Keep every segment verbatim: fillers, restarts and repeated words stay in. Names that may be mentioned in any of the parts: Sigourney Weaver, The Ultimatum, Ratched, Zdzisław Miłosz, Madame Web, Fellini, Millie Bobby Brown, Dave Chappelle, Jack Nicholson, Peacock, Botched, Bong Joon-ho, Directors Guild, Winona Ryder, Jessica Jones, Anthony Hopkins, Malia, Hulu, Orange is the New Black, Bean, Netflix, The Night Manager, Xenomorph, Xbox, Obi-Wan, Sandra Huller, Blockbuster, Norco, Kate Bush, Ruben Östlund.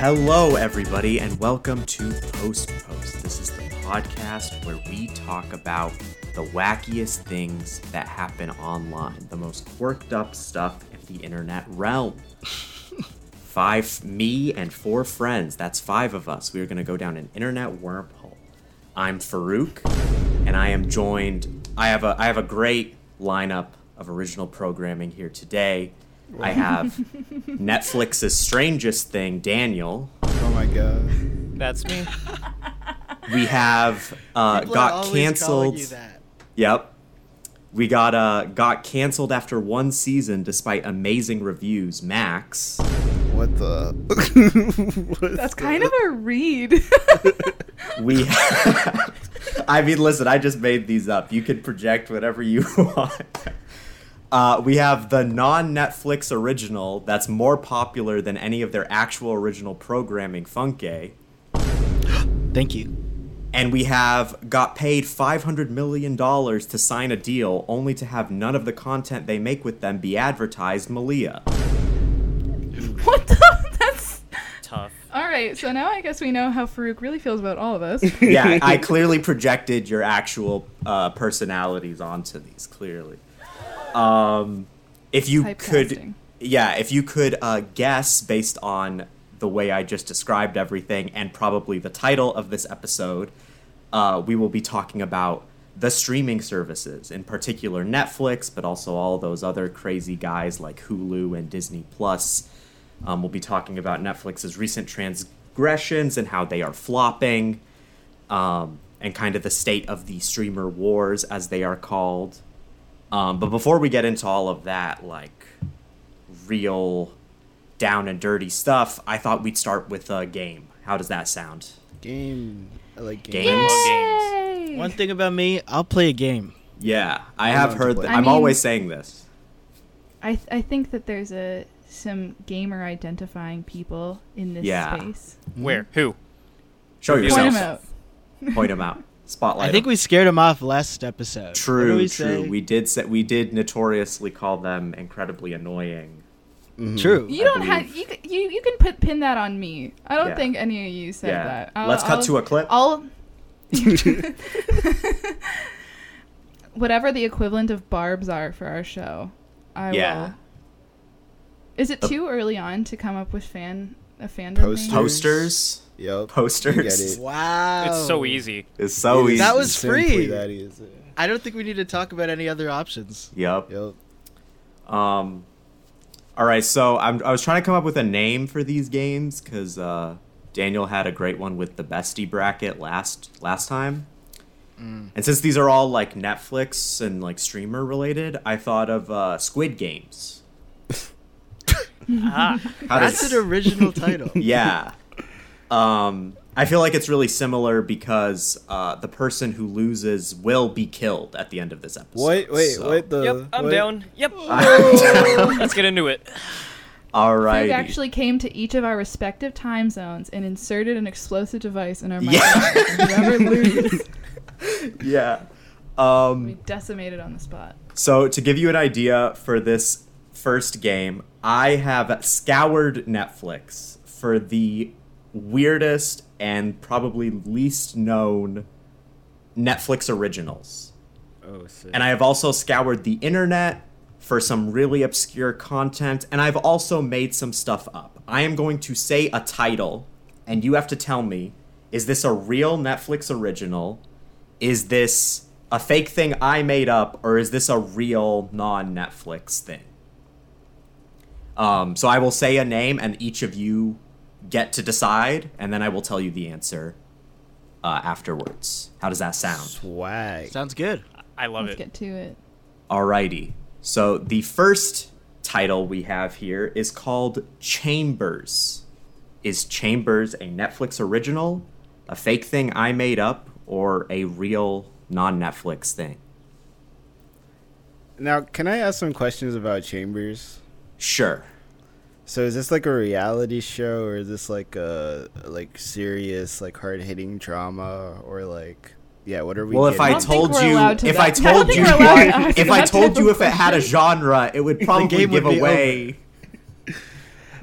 Hello, everybody, and welcome to Post Post. This is the podcast where we talk about the wackiest things that happen online, the most quirked up stuff in the internet realm. Five, me and four friends, that's five of us. We are going to go down an internet wormhole. I'm Faruk, and I am joined, I have a, I have a great lineup of original programming here today. I have Netflix's strangest thing, Daniel. Oh my god, that's me. We have uh, got canceled. You that. Yep, we got uh, got canceled after one season despite amazing reviews. Max. What the? what that's the... kind of a read. we. Have... I mean, listen. I just made these up. You can project whatever you want. Uh, we have the non-Netflix original that's more popular than any of their actual original programming, Funke. Thank you. And we have got paid five hundred million dollars to sign a deal only to have none of the content they make with them be advertised, Malia. What the? That's... tough. All right, so now I guess we know how Faruk really feels about all of us. Yeah, I clearly projected your actual uh, personalities onto these, clearly. Um, if you could, yeah, if you could uh, guess based on the way I just described everything and probably the title of this episode, uh, we will be talking about the streaming services, in particular Netflix, but also all those other crazy guys like Hulu and Disney Plus. Um, we'll be talking about Netflix's recent transgressions and how they are flopping, um, and kind of the state of the streamer wars, as they are called. Um, but before we get into all of that, like, real down and dirty stuff, I thought we'd start with a game. How does that sound? Game. I like games. Games. I love games. One thing about me, I'll play a game. Yeah, I, I have heard that. I I'm mean, always saying this. I th- I think that there's a some gamer-identifying people in this yeah. space. Where? Mm-hmm. Who? Show yourself. Point them out. Point them out. Spotlight. I think him. we scared them off last episode. True, we true. Say? We did say, we did notoriously call them incredibly annoying. Mm-hmm. True. You I don't believe. have you, you you can put pin that on me. I don't yeah. think any of you said yeah. that. I'll, Let's cut I'll, to a clip. I'll whatever the equivalent of barbs are for our show. I yeah. will. Is it too uh, early on to come up with fan a fandom posters? posters? Yep. Posters. It. Wow. It's so easy. It's so it easy. That was free. That easy. I don't think we need to talk about any other options. Yep. Yep. Um, all right. So I'm, I was trying to come up with a name for these games because uh, Daniel had a great one with the bestie bracket last last time. Mm. And since these are all like Netflix and like streamer related, I thought of uh, Squid Games. ah, that's does... an original title. yeah. Um, I feel like it's really similar because uh, the person who loses will be killed at the end of this episode. Wait, wait, so. wait. The, yep, I'm wait. down. Yep. I'm down. Let's get into it. All right. We actually came to each of our respective time zones and inserted an explosive device in our mouth. Yeah. Whoever loses. yeah. Um, we decimated on the spot. So to give you an idea for this first game, I have scoured Netflix for the weirdest and probably least known Netflix originals. Oh, sick. And I have also scoured the internet for some really obscure content, and I've also made some stuff up. I am going to say a title, and you have to tell me, is this a real Netflix original? Is this a fake thing I made up, or is this a real non-Netflix thing? Um, so I will say a name, and each of you get to decide, and then I will tell you the answer uh, afterwards. How does that sound? Swag. Sounds good. I love Let's it. Let's get to it. Alrighty. So the first title we have here is called Chambers. Is Chambers a Netflix original, a fake thing I made up, or a real non-Netflix thing? Now, can I ask some questions about Chambers? Sure. So is this like a reality show, or is this like a like serious, like hard hitting drama, or like yeah? What are we? Well, if I told you, if I told you, if I told you, if it had a genre, it would probably give away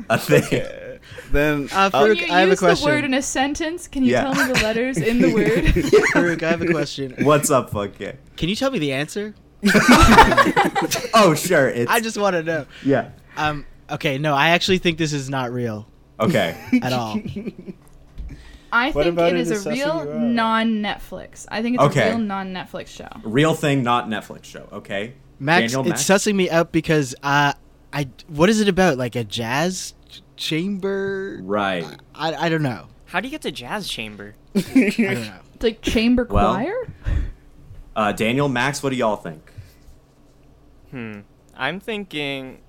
a thing. then uh, Faruk, can you I have use a question. The word in a sentence? Can you yeah. tell me the letters in the word? Faruk, I have a question. What's up, Funke? Can you tell me the answer? Oh, sure. It's... I just want to know. Yeah. Um. Okay. No, I actually think this is not real. Okay. At all. I what think it, it is a real non-Netflix. I think it's okay. a real non-Netflix show. Real thing, not Netflix show. Okay. Max, Daniel, Max? It's sussing me out because uh, I. What is it about? Like a jazz chamber? Right. I I, I don't know. How do you get to jazz chamber? I don't know. It's like chamber well, choir. Uh, Daniel, Max, what do y'all think? Hmm. I'm thinking,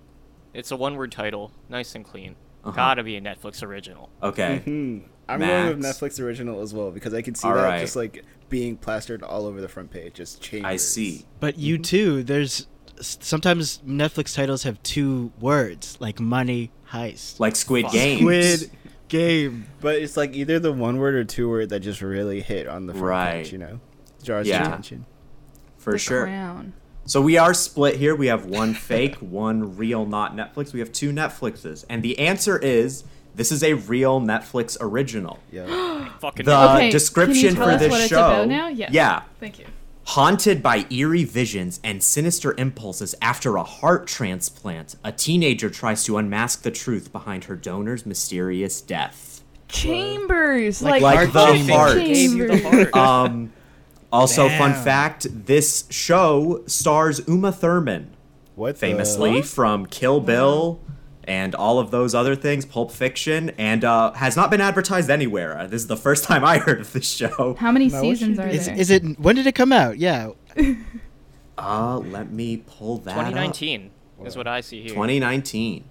it's a one-word title, nice and clean. Uh-huh. Gotta be a Netflix original. Okay. Mm-hmm. I'm Max. Going with Netflix original as well because I can see all that right. just like being plastered all over the front page. It's Chambers. I see. But you too. There's sometimes Netflix titles have two words, like money heist, like Squid Game. Squid Game. But it's like either the one word or two word that just really hit on the front right. page. You know, jars yeah. attention. For the sure. Crown. So we are split here. We have one fake, one real, not Netflix. We have two Netflixes, and the answer is. This is a real Netflix original. Yeah. The okay, description for this what show. It's about now? Yes. Yeah. Thank you. Haunted by eerie visions and sinister impulses after a heart transplant, a teenager tries to unmask the truth behind her donor's mysterious death. Chambers, like, like, like the heart. Chambers. Um, also, damn. Fun fact: this show stars Uma Thurman, what famously the? from Kill Bill. Yeah. And all of those other things, Pulp Fiction, and uh, has not been advertised anywhere. Uh, this is the first time I heard of this show. How many no, seasons are is, there? Is it? When did it come out? Yeah. uh, let me pull that twenty nineteen up. Is what I see here. twenty nineteen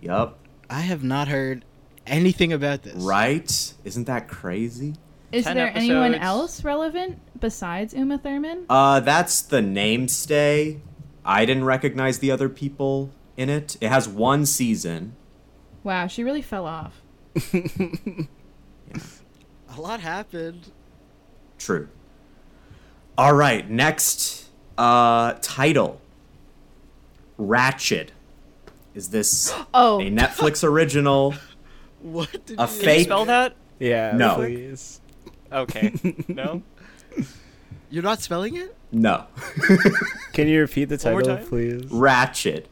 Yup. I have not heard anything about this. Right? Isn't that crazy? Is Ten there episodes. Anyone else relevant besides Uma Thurman? Uh, that's the namestay. I didn't recognize the other people. In it, it has one season. Wow, she really fell off. Yeah. A lot happened. True. All right, next uh, title. Ratched. Is this oh. a Netflix original? What? Did a you fake? Can you spell that? Yeah. No. Please. Okay. No. You're not spelling it? No. Can you repeat the title, please? Ratched.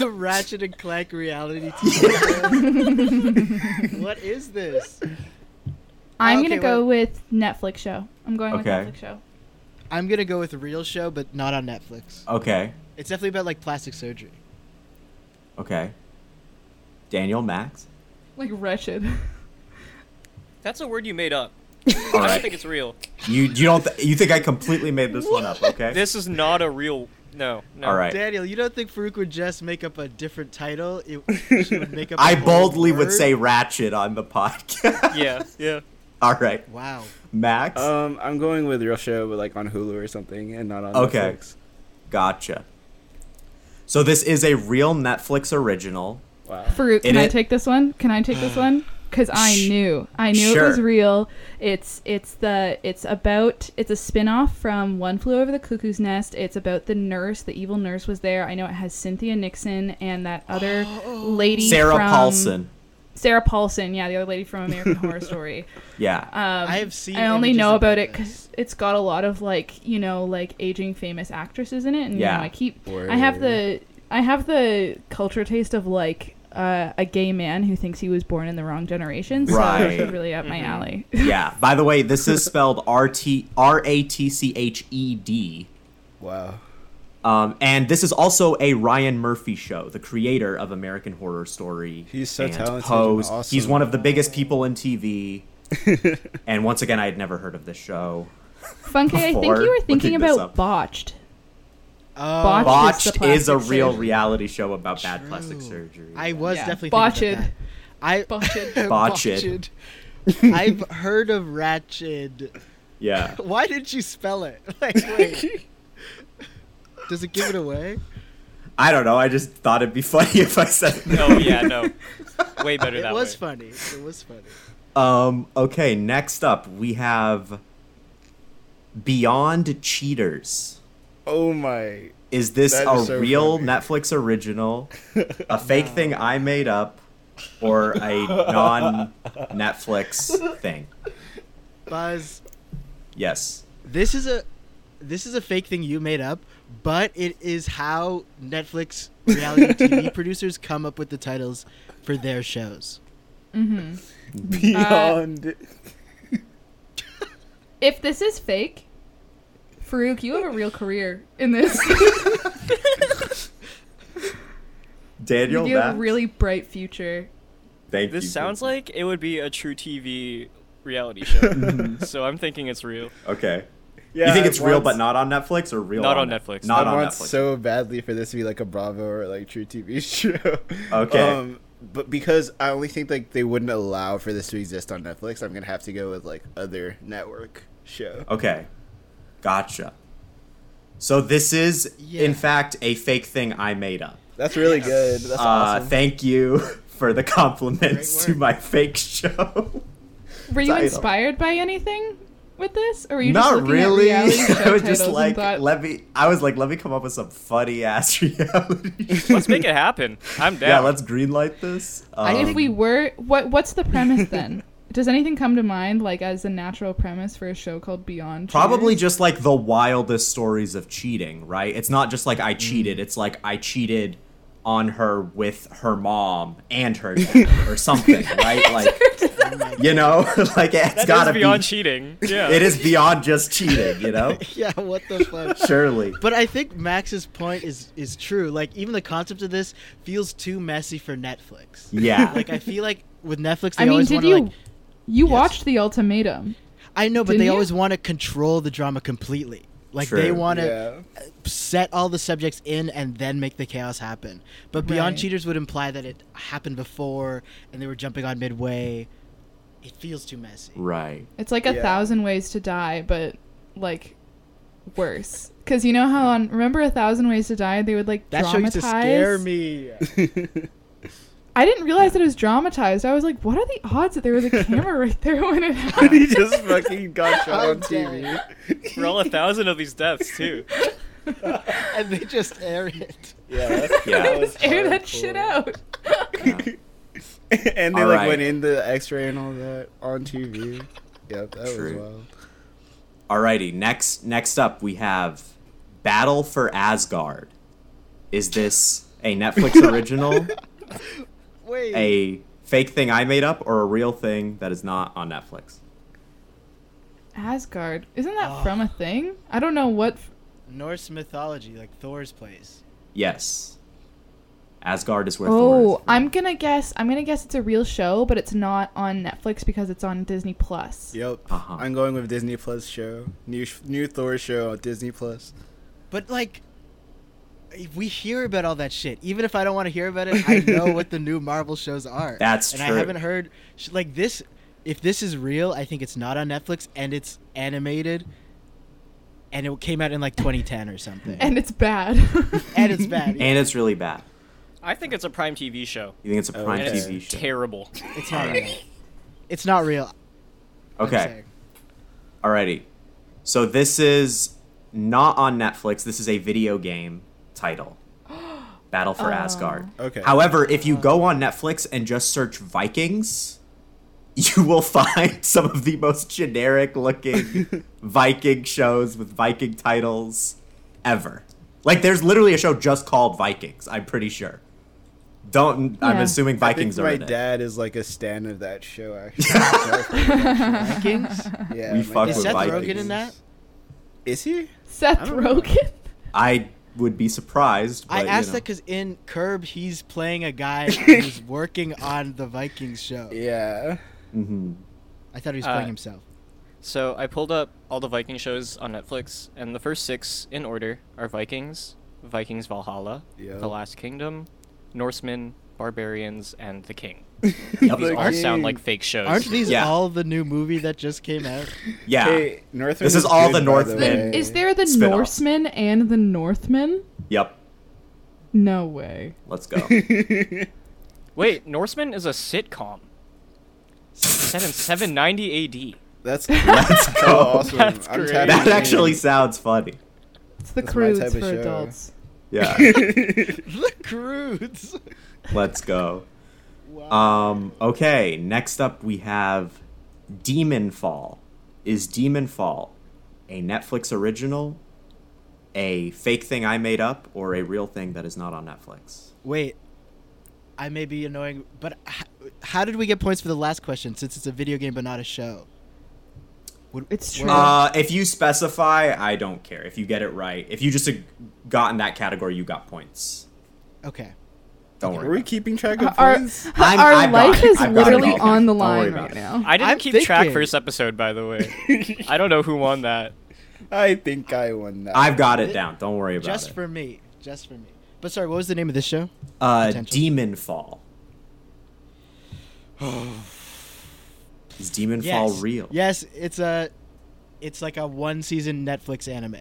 The Ratchet and Clank reality T V show. What is this? I'm okay, gonna go wait. with Netflix show. I'm going okay. with Netflix show. I'm gonna go with a real show, but not on Netflix. Okay. It's definitely about like plastic surgery. Okay. Daniel, Max. Like wretched. That's a word you made up. All right. I don't think it's real. You you don't th- you think I completely made this one up, okay? This is not a real no. No. All right. Daniel, you don't think Faruk would just make up a different title? It she would make up I boldly word? would say Ratched on the podcast. Yeah. Yeah. All right. Wow. Max? Um I'm going with real show but like on Hulu or something and not on okay. Netflix. Gotcha. So this is a real Netflix original. Wow. Faruk, can it, I take this one? Can I take this one? Because I knew, I knew sure. it was real. It's it's the it's about it's a spin-off from One Flew Over the Cuckoo's Nest. It's about the nurse, the evil nurse was there. I know it has Cynthia Nixon and that other oh. lady, Sarah from, Paulson. Sarah Paulson, yeah, the other lady from American Horror Story. Yeah, um, I have seen. I only know about this. It because it's got a lot of like you know like aging famous actresses in it, and yeah. you know, I keep Word. I have the I have the culture taste of like. Uh, a gay man who thinks he was born in the wrong generation, so right. it's really up my mm-hmm. alley. Yeah. By the way, this is spelled R A T C H E D. Wow. Um, and this is also a Ryan Murphy show, the creator of American Horror Story. He's so and talented Pose. And awesome. He's one of the biggest people in T V. And once again, I had never heard of this show. Funke, I think you were thinking about Botched. Oh. Botched, Botched is a surgery. Real reality show about True. Bad plastic surgery. I was yeah. definitely Botched. That. I Botched. Botched. I've heard of Ratched. Yeah. Why didn't you spell it? Like, wait. Does it give it away? I don't know. I just thought it'd be funny if I said it. No, oh, yeah, no. Way better it that way. It was funny. It was funny. Um. Okay, next up we have Beyond Cheaters. Oh my Is this that a is so real funny. Netflix original, a fake no. thing I made up, or a non-Netflix thing? Buzz. Yes. This is a this is a fake thing you made up, but it is how Netflix reality T V producers come up with the titles for their shows. Mm-hmm. Beyond. Uh, if this is fake, Faruk, you have a real career in this. Daniel, you have a really bright future. Thank this you. This sounds like it would be a true T V reality show, so I'm thinking it's real. Okay. Yeah, you think it's real but not on Netflix, or real? Not on Netflix. Not on Netflix. I want so badly for this to be like a Bravo or like true T V show. Okay. Um, but because I only think like they wouldn't allow for this to exist on Netflix, I'm gonna have to go with like other network show. Okay. Gotcha. So this is, yeah. in fact, a fake thing I made up. That's really good. That's uh, awesome. Thank you for the compliments to my fake show. Were you inspired by anything with this, or were you not just really? At reality show I was just like, thought, let me. I was like, let me come up with some funny ass reality. Let's make it happen. I'm down. Yeah, let's greenlight this. Um, and if we were, what what's the premise then? Does anything come to mind, like, as a natural premise for a show called Beyond Cheaters? Probably just, like, the wildest stories of cheating, right? It's not just, like, I cheated. It's, like, I cheated on her with her mom and her dad or something, right? Like, you know? Like, it's got to be... beyond cheating. Yeah. It is beyond just cheating, you know? Yeah, what the fuck? Surely. But I think Max's point is, is true. Like, even the concept of this feels too messy for Netflix. Yeah. Like, I feel like with Netflix, they I mean, always want to, you... like... You yes. watched The Ultimatum. I know, but Didn't they you? always want to control the drama completely. Like, True. they want to yeah. set all the subjects in and then make the chaos happen. But Beyond right. Cheaters would imply that it happened before and they were jumping on midway. It feels too messy. Right. It's like a yeah. thousand ways to die, but, like, worse. Because you know how on... Remember A Thousand Ways to Die? They would, like, that dramatize? That show used to scare me. I didn't realize that it was dramatized. I was like, what are the odds that there was a camera right there when it happened? He just fucking got shot on T V. For all a thousand of these deaths, too. And they just air it. Yeah, that's, yeah. They just air hardcore. that shit out. Yeah. And they all like right. went in the x-ray and all that on T V. Yep, that True. was wild. Alrighty, next, next up we have Battle for Asgard. Is this a Netflix original? Wait. A fake thing I made up, or a real thing that is not on Netflix? Asgard. Isn't that oh. from a thing? I don't know what... F- Norse mythology, like Thor's place. Yes. Asgard is where oh, Thor is. Oh, I'm going to guess I'm gonna guess it's a real show, but it's not on Netflix because it's on Disney Plus. Yep. Uh-huh. I'm going with Disney Plus show. New, new Thor show on Disney Plus. But, like... we hear about all that shit. Even if I don't want to hear about it, I know what the new Marvel shows are. That's and true. And I haven't heard... Sh- like, this... If this is real, I think it's not on Netflix, and it's animated, and it came out in, like, twenty ten or something. And it's bad. and it's bad. Yeah. And it's really bad. I think it's a Prime T V show. You think it's a Prime oh, T V it's show? Terrible. It's not real. It's not real. Okay. Alrighty. So this is not on Netflix. This is a video game title. Battle for uh, Asgard. Okay. However, if you go on Netflix and just search Vikings, you will find some of the most generic looking Viking shows with Viking titles ever. Like, there's literally a show just called Vikings, I'm pretty sure. Don't yeah. I'm assuming Vikings I think are my in dad it. Is like a stan of that show actually. Vikings? Yeah. We fuck is with Seth Vikings. Rogen in that? Is he? Seth Rogen? Know. I would be surprised. But, I asked you know. that because in Curb, he's playing a guy who's working on the Vikings show. Yeah. Mm-hmm. I thought he was playing uh, himself. So I pulled up all the Viking shows on Netflix, and the first six in order are Vikings, Vikings Valhalla, yep. The Last Kingdom, Norsemen, Barbarians, and The King. Yep. These all sound like fake shows. Aren't these yeah. all the new movie that just came out? Yeah. Hey, Northmen this is all the Northmen. The, is there the spin-off. Norsemen and the Northmen? Yep. No way. Let's go. Wait, Norsemen is a sitcom. Set in seven ninety A D. That's, that's awesome. That's I'm that actually sounds funny. It's the that's Croods for adults. Yeah. The Croods. Let's go. Wow. Um, okay, next up we have Demon Fall. Is Demon Fall a Netflix original, a fake thing I made up, or a real thing that is not on Netflix? Wait, I may be annoying, but how, how did we get points for the last question since it's a video game but not a show? Would, it's true. Uh, if you specify, I don't care. If you get it right, if you just got in that category, you got points. Okay. Don't worry. Are we keeping track of our, points? I'm, our I'm life is I'm literally on the line right now. I didn't I'm keep thinking. track for this episode, by the way. I don't know who won that. I think I won that. I've got it down. Don't worry about Just it. Just for me. Just for me. But sorry, what was the name of this show? Uh, Demon Fall. Is Demon yes. Fall real? Yes, it's a, it's like a one-season Netflix anime.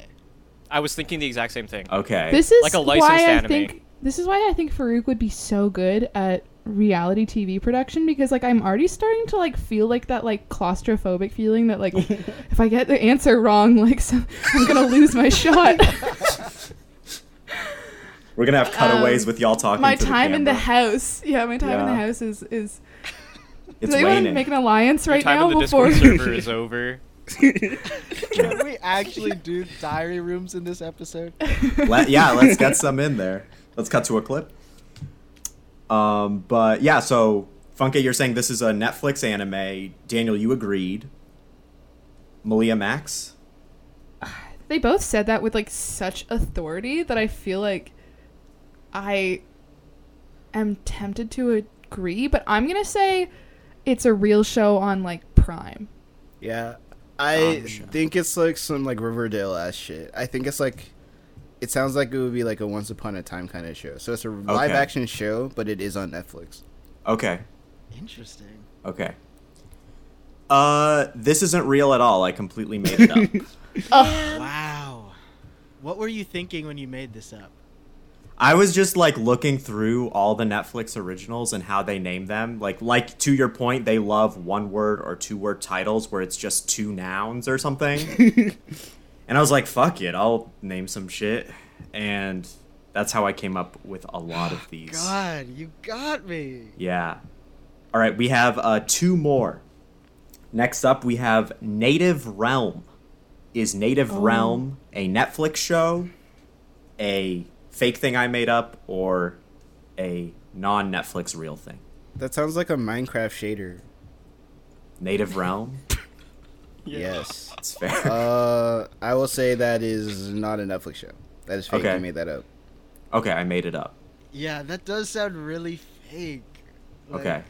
I was thinking the exact same thing. Okay. This is like a licensed why I anime. Think- This is why I think Faruk would be so good at reality T V production, because like I'm already starting to like feel like that like claustrophobic feeling that like if I get the answer wrong, like so I'm gonna lose my shot. We're gonna have cutaways um, with y'all talking. My to time the in the house, yeah, my time yeah. in the house is is. It's do they want to make an alliance right now before? Your time in the Discord server is over. Can we actually do diary rooms in this episode? Let, yeah, let's get some in there. Let's cut to a clip. Um, but yeah, so Funke, you're saying this is a Netflix anime. Daniel, you agreed. Malia, Max? They both said that with like such authority that I feel like I am tempted to agree, but I'm going to say it's a real show on like Prime. Yeah. I think it's like some like Riverdale-ass shit. I think it's like... It sounds like it would be like a Once Upon a Time kind of show. So it's a live okay. action show, but it is on Netflix. Okay. Interesting. Okay. Uh, this isn't real at all. I completely made it up. Oh. Wow. What were you thinking when you made this up? I was just like looking through all the Netflix originals and how they name them. Like, like to your point, they love one word or two word titles where it's just two nouns or something. And I was like, fuck it, I'll name some shit. And that's how I came up with a lot of these. God, you got me. Yeah. All right, we have uh, two more. Next up, we have Native Realm. Is Native oh. Realm a Netflix show, a fake thing I made up, or a non-Netflix real thing? That sounds like a Minecraft shader. Native Realm? Yes. That's fair. Uh, I will say that is not a Netflix show. That is fake. Okay. I made that up. Okay, I made it up. Yeah, that does sound really fake. Like, okay.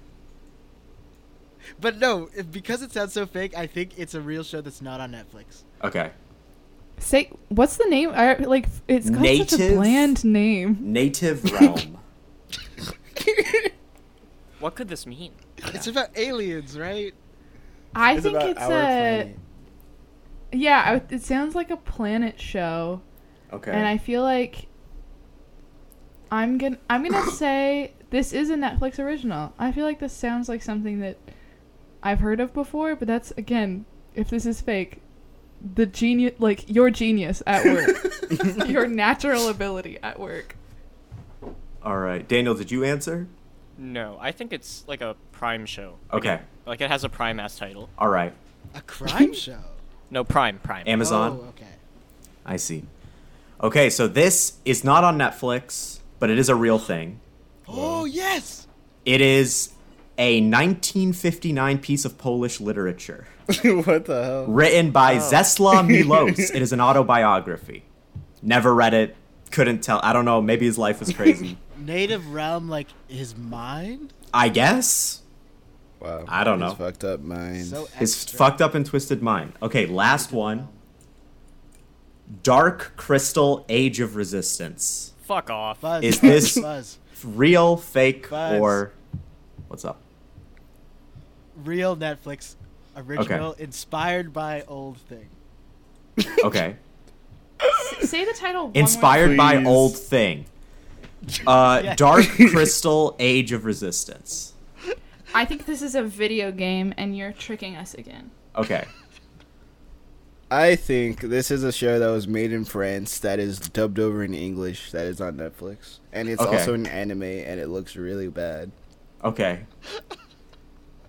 But no, because it sounds so fake, I think it's a real show that's not on Netflix. Okay. Say, what's the name? I, like, it's got Native, such a bland name. Native Realm. What could this mean? It's yeah. about aliens, right? I it's think it's a planet. yeah. It sounds like a planet show. Okay. And I feel like I'm gonna I'm gonna say this is a Netflix original. I feel like this sounds like something that I've heard of before, but that's again, if this is fake, the genius, like your genius at work, your natural ability at work. All right, Daniel, did you answer? No, I think it's like a Prime show. Okay. Like, like it has a Prime ass title. All right. A crime show? No, Prime, Prime. Amazon. Oh, okay. I see. Okay, so this is not on Netflix, but it is a real thing. Oh, yes. It is a nineteen fifty-nine piece of Polish literature. What the hell? Written by oh. Zdzisław Miłosz. It is an autobiography. Never read it. Couldn't tell. I don't know. Maybe his life was crazy. Native Realm, like his mind? I guess. Wow. I don't know. His fucked up mind. So his fucked up and twisted mind. Okay, last one. Dark Crystal Age of Resistance. Fuck off. Buzz. Is this Buzz. real, fake, Buzz. or... What's up? Real Netflix original, okay. inspired by old thing. Okay. S- say the title one Inspired more by old thing. Uh, yeah. Dark Crystal Age of Resistance. I think this is a video game, and you're tricking us again. Okay. I think this is a show that was made in France that is dubbed over in English that is on Netflix. And it's okay. also an anime, and it looks really bad. Okay.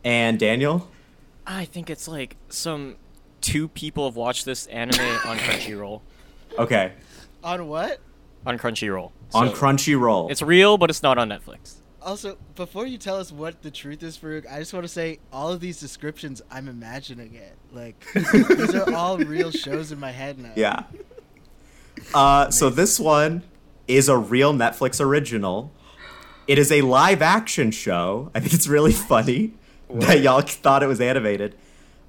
And Daniel? I think it's like some two people have watched this anime on Crunchyroll. Okay. On what? On Crunchyroll. So on Crunchyroll. It's real, but it's not on Netflix. Also, before you tell us what the truth is, Faruk, I just want to say all of these descriptions, I'm imagining it. Like, these are all real shows in my head now. Yeah. Uh, so this one is a real Netflix original. It is a live action show. I think it's really funny what? that y'all thought it was animated.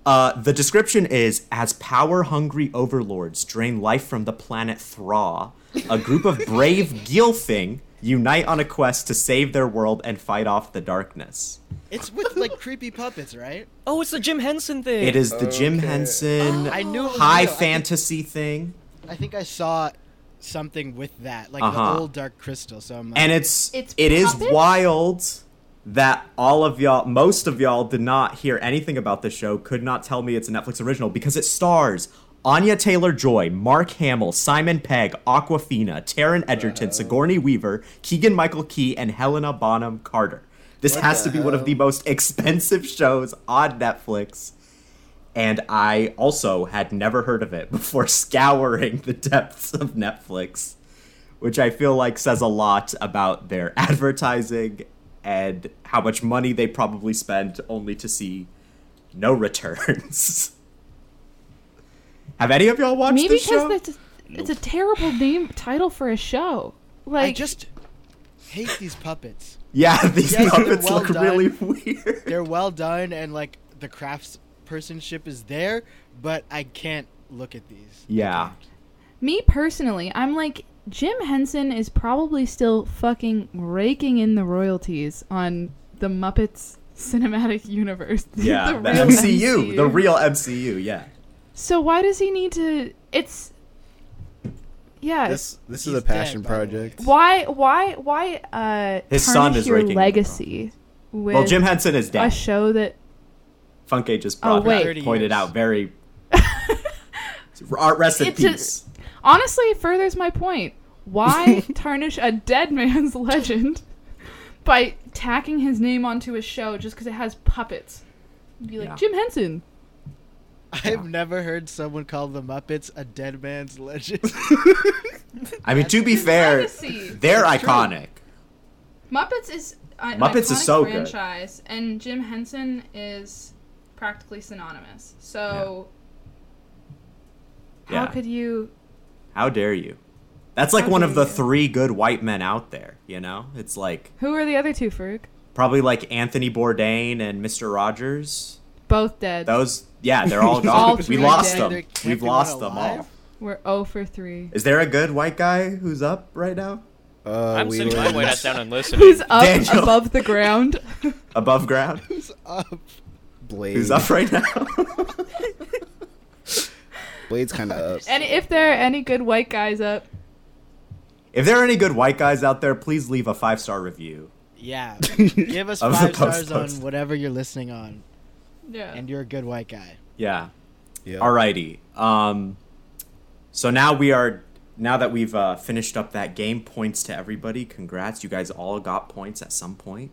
Uh, the description is, as power-hungry overlords drain life from the planet Thra, a group of brave Gylfing unite on a quest to save their world and fight off the darkness. It's with, like, creepy puppets, right? Oh, it's the Jim Henson thing. It is the okay. Jim Henson oh, I knew it was high real. fantasy I think, thing. I think I saw something with that, like uh-huh. the old Dark Crystal. So I'm like, and it's, it's it is wild that all of y'all, most of y'all did not hear anything about this show, could not tell me it's a Netflix original, because it stars Anya Taylor-Joy, Mark Hamill, Simon Pegg, Awkwafina, Taron Egerton, Sigourney Weaver, Keegan-Michael Key, and Helena Bonham Carter. This what has to be hell? one of the most expensive shows on Netflix. And I also had never heard of it before scouring the depths of Netflix, which I feel like says a lot about their advertising and how much money they probably spend only to see no returns. Have any of y'all watched Maybe this show? Maybe because nope. it's a terrible name title for a show. Like, I just hate these puppets. Yeah, these yes, puppets well look done. really weird. They're well done, and like the craftspersonship is there, but I can't look at these. Yeah. Me personally, I'm like, Jim Henson is probably still fucking raking in the royalties on the Muppets Cinematic Universe. Yeah, the, the M C U, M C U. The real M C U, yeah. So why does he need to? It's yeah. This this is a passion dead, project. Why why why uh? His son is your legacy. With well, Jim Henson is dead. A show that Funke just brought oh, out, pointed out very. Rest in peace. A, honestly, furthers my point. Why tarnish a dead man's legend by tacking his name onto a show just because it has puppets? It'd be like yeah. Jim Henson. I've yeah. never heard someone call the Muppets a dead man's legend. I mean, to be fair, legacy. they're it's iconic. True. Muppets is an Muppets iconic is so franchise, good. And Jim Henson is practically synonymous. So, yeah. how yeah. could you? How dare you? That's like how one of the you? three good white men out there. You know, it's like who are the other two, Faruk? Probably like Anthony Bourdain and Mister Rogers. Both dead. Those. Yeah, they're all gone. all we lost dead. them. We've lost them all. We're zero for three. Is there a good white guy who's up right now? Uh, I'm sitting my way down and listening. Who's up Daniel. above the ground? Above ground? Who's up? Blade. Who's up right now? Blade's kind of up. And if there are any good white guys up. If there are any good white guys out there, please leave a five-star review. Yeah. Give us five stars on whatever you're listening on. Yeah. And you're a good white guy. Yeah. Yep. Alrighty. Um, so now we are, now that we've uh, finished up that game, points to everybody. Congrats. You guys all got points at some point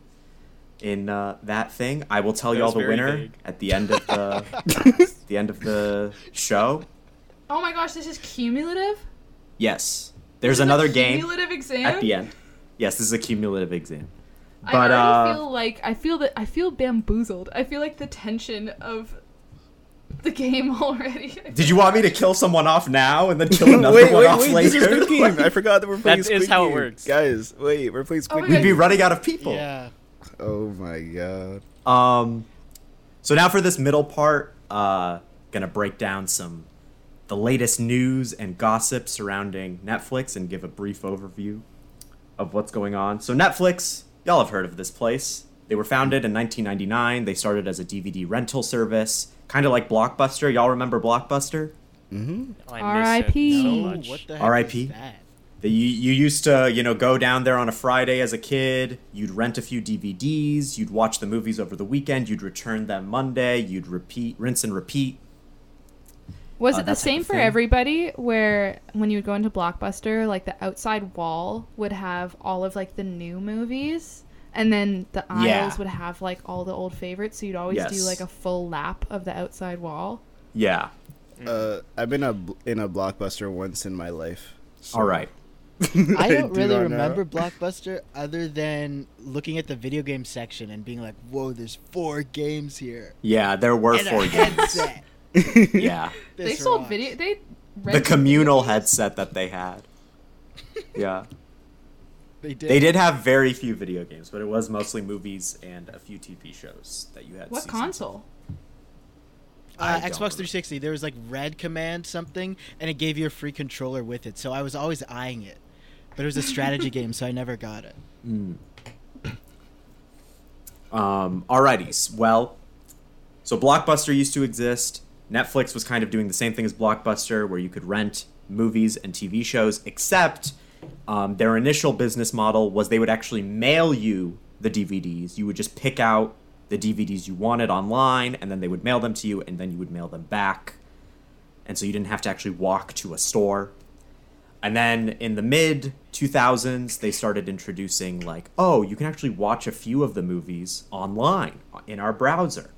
in uh, that thing. I will tell that y'all the winner big. at the end of the the end of the show. Oh my gosh, this is cumulative? Yes. There's another game exam? at the end. Yes, this is a cumulative exam. But, I uh, feel like I feel that I feel bamboozled. I feel like the tension of the game already. Did you want me to kill someone off now and then kill another wait, one wait, off wait, later? This is game. I forgot that we're playing. That Squid is how game. it works, guys. Wait, we're playing Squid oh Game. We'd be running out of people. Yeah. Oh my god. Um. So now for this middle part, uh, gonna break down some the latest news and gossip surrounding Netflix and give a brief overview of what's going on. So Netflix. Y'all have heard of this place. They were founded in nineteen ninety-nine. They started as a D V D rental service, kind of like Blockbuster. Y'all remember Blockbuster? Mm-hmm. Oh, R I P So much. What the heck R I P The, you, you used to, you know, go down there on a Friday as a kid. You'd rent a few D V Ds. You'd watch the movies over the weekend. You'd return them Monday. You'd repeat, rinse and repeat. Was oh, it the same for everybody where when you would go into Blockbuster, like the outside wall would have all of like the new movies and then the aisles yeah. would have like all the old favorites. So you'd always yes. do like a full lap of the outside wall. Yeah. Uh, I've been a, in a Blockbuster once in my life. So. All right. I don't really do remember know. Blockbuster other than looking at the video game section and being like, whoa, there's four games here. Yeah, there were and four a games. yeah. This they sold rocks. video they The communal videos. headset that they had. Yeah. They did. They did have very few video games, but it was mostly movies and a few T V shows that you had. What console? Uh, Xbox three sixty. There was like Red Command something, and it gave you a free controller with it. So I was always eyeing it, but it was a strategy game, so I never got it. Mm. Um. Alrighty. Well, so Blockbuster used to exist. Netflix was kind of doing the same thing as Blockbuster, where you could rent movies and T V shows, except um, their initial business model was they would actually mail you the D V Ds. You would just pick out the D V Ds you wanted online, and then they would mail them to you, and then you would mail them back. And so you didn't have to actually walk to a store. And then in the mid two thousands, they started introducing like, oh, you can actually watch a few of the movies online in our browser.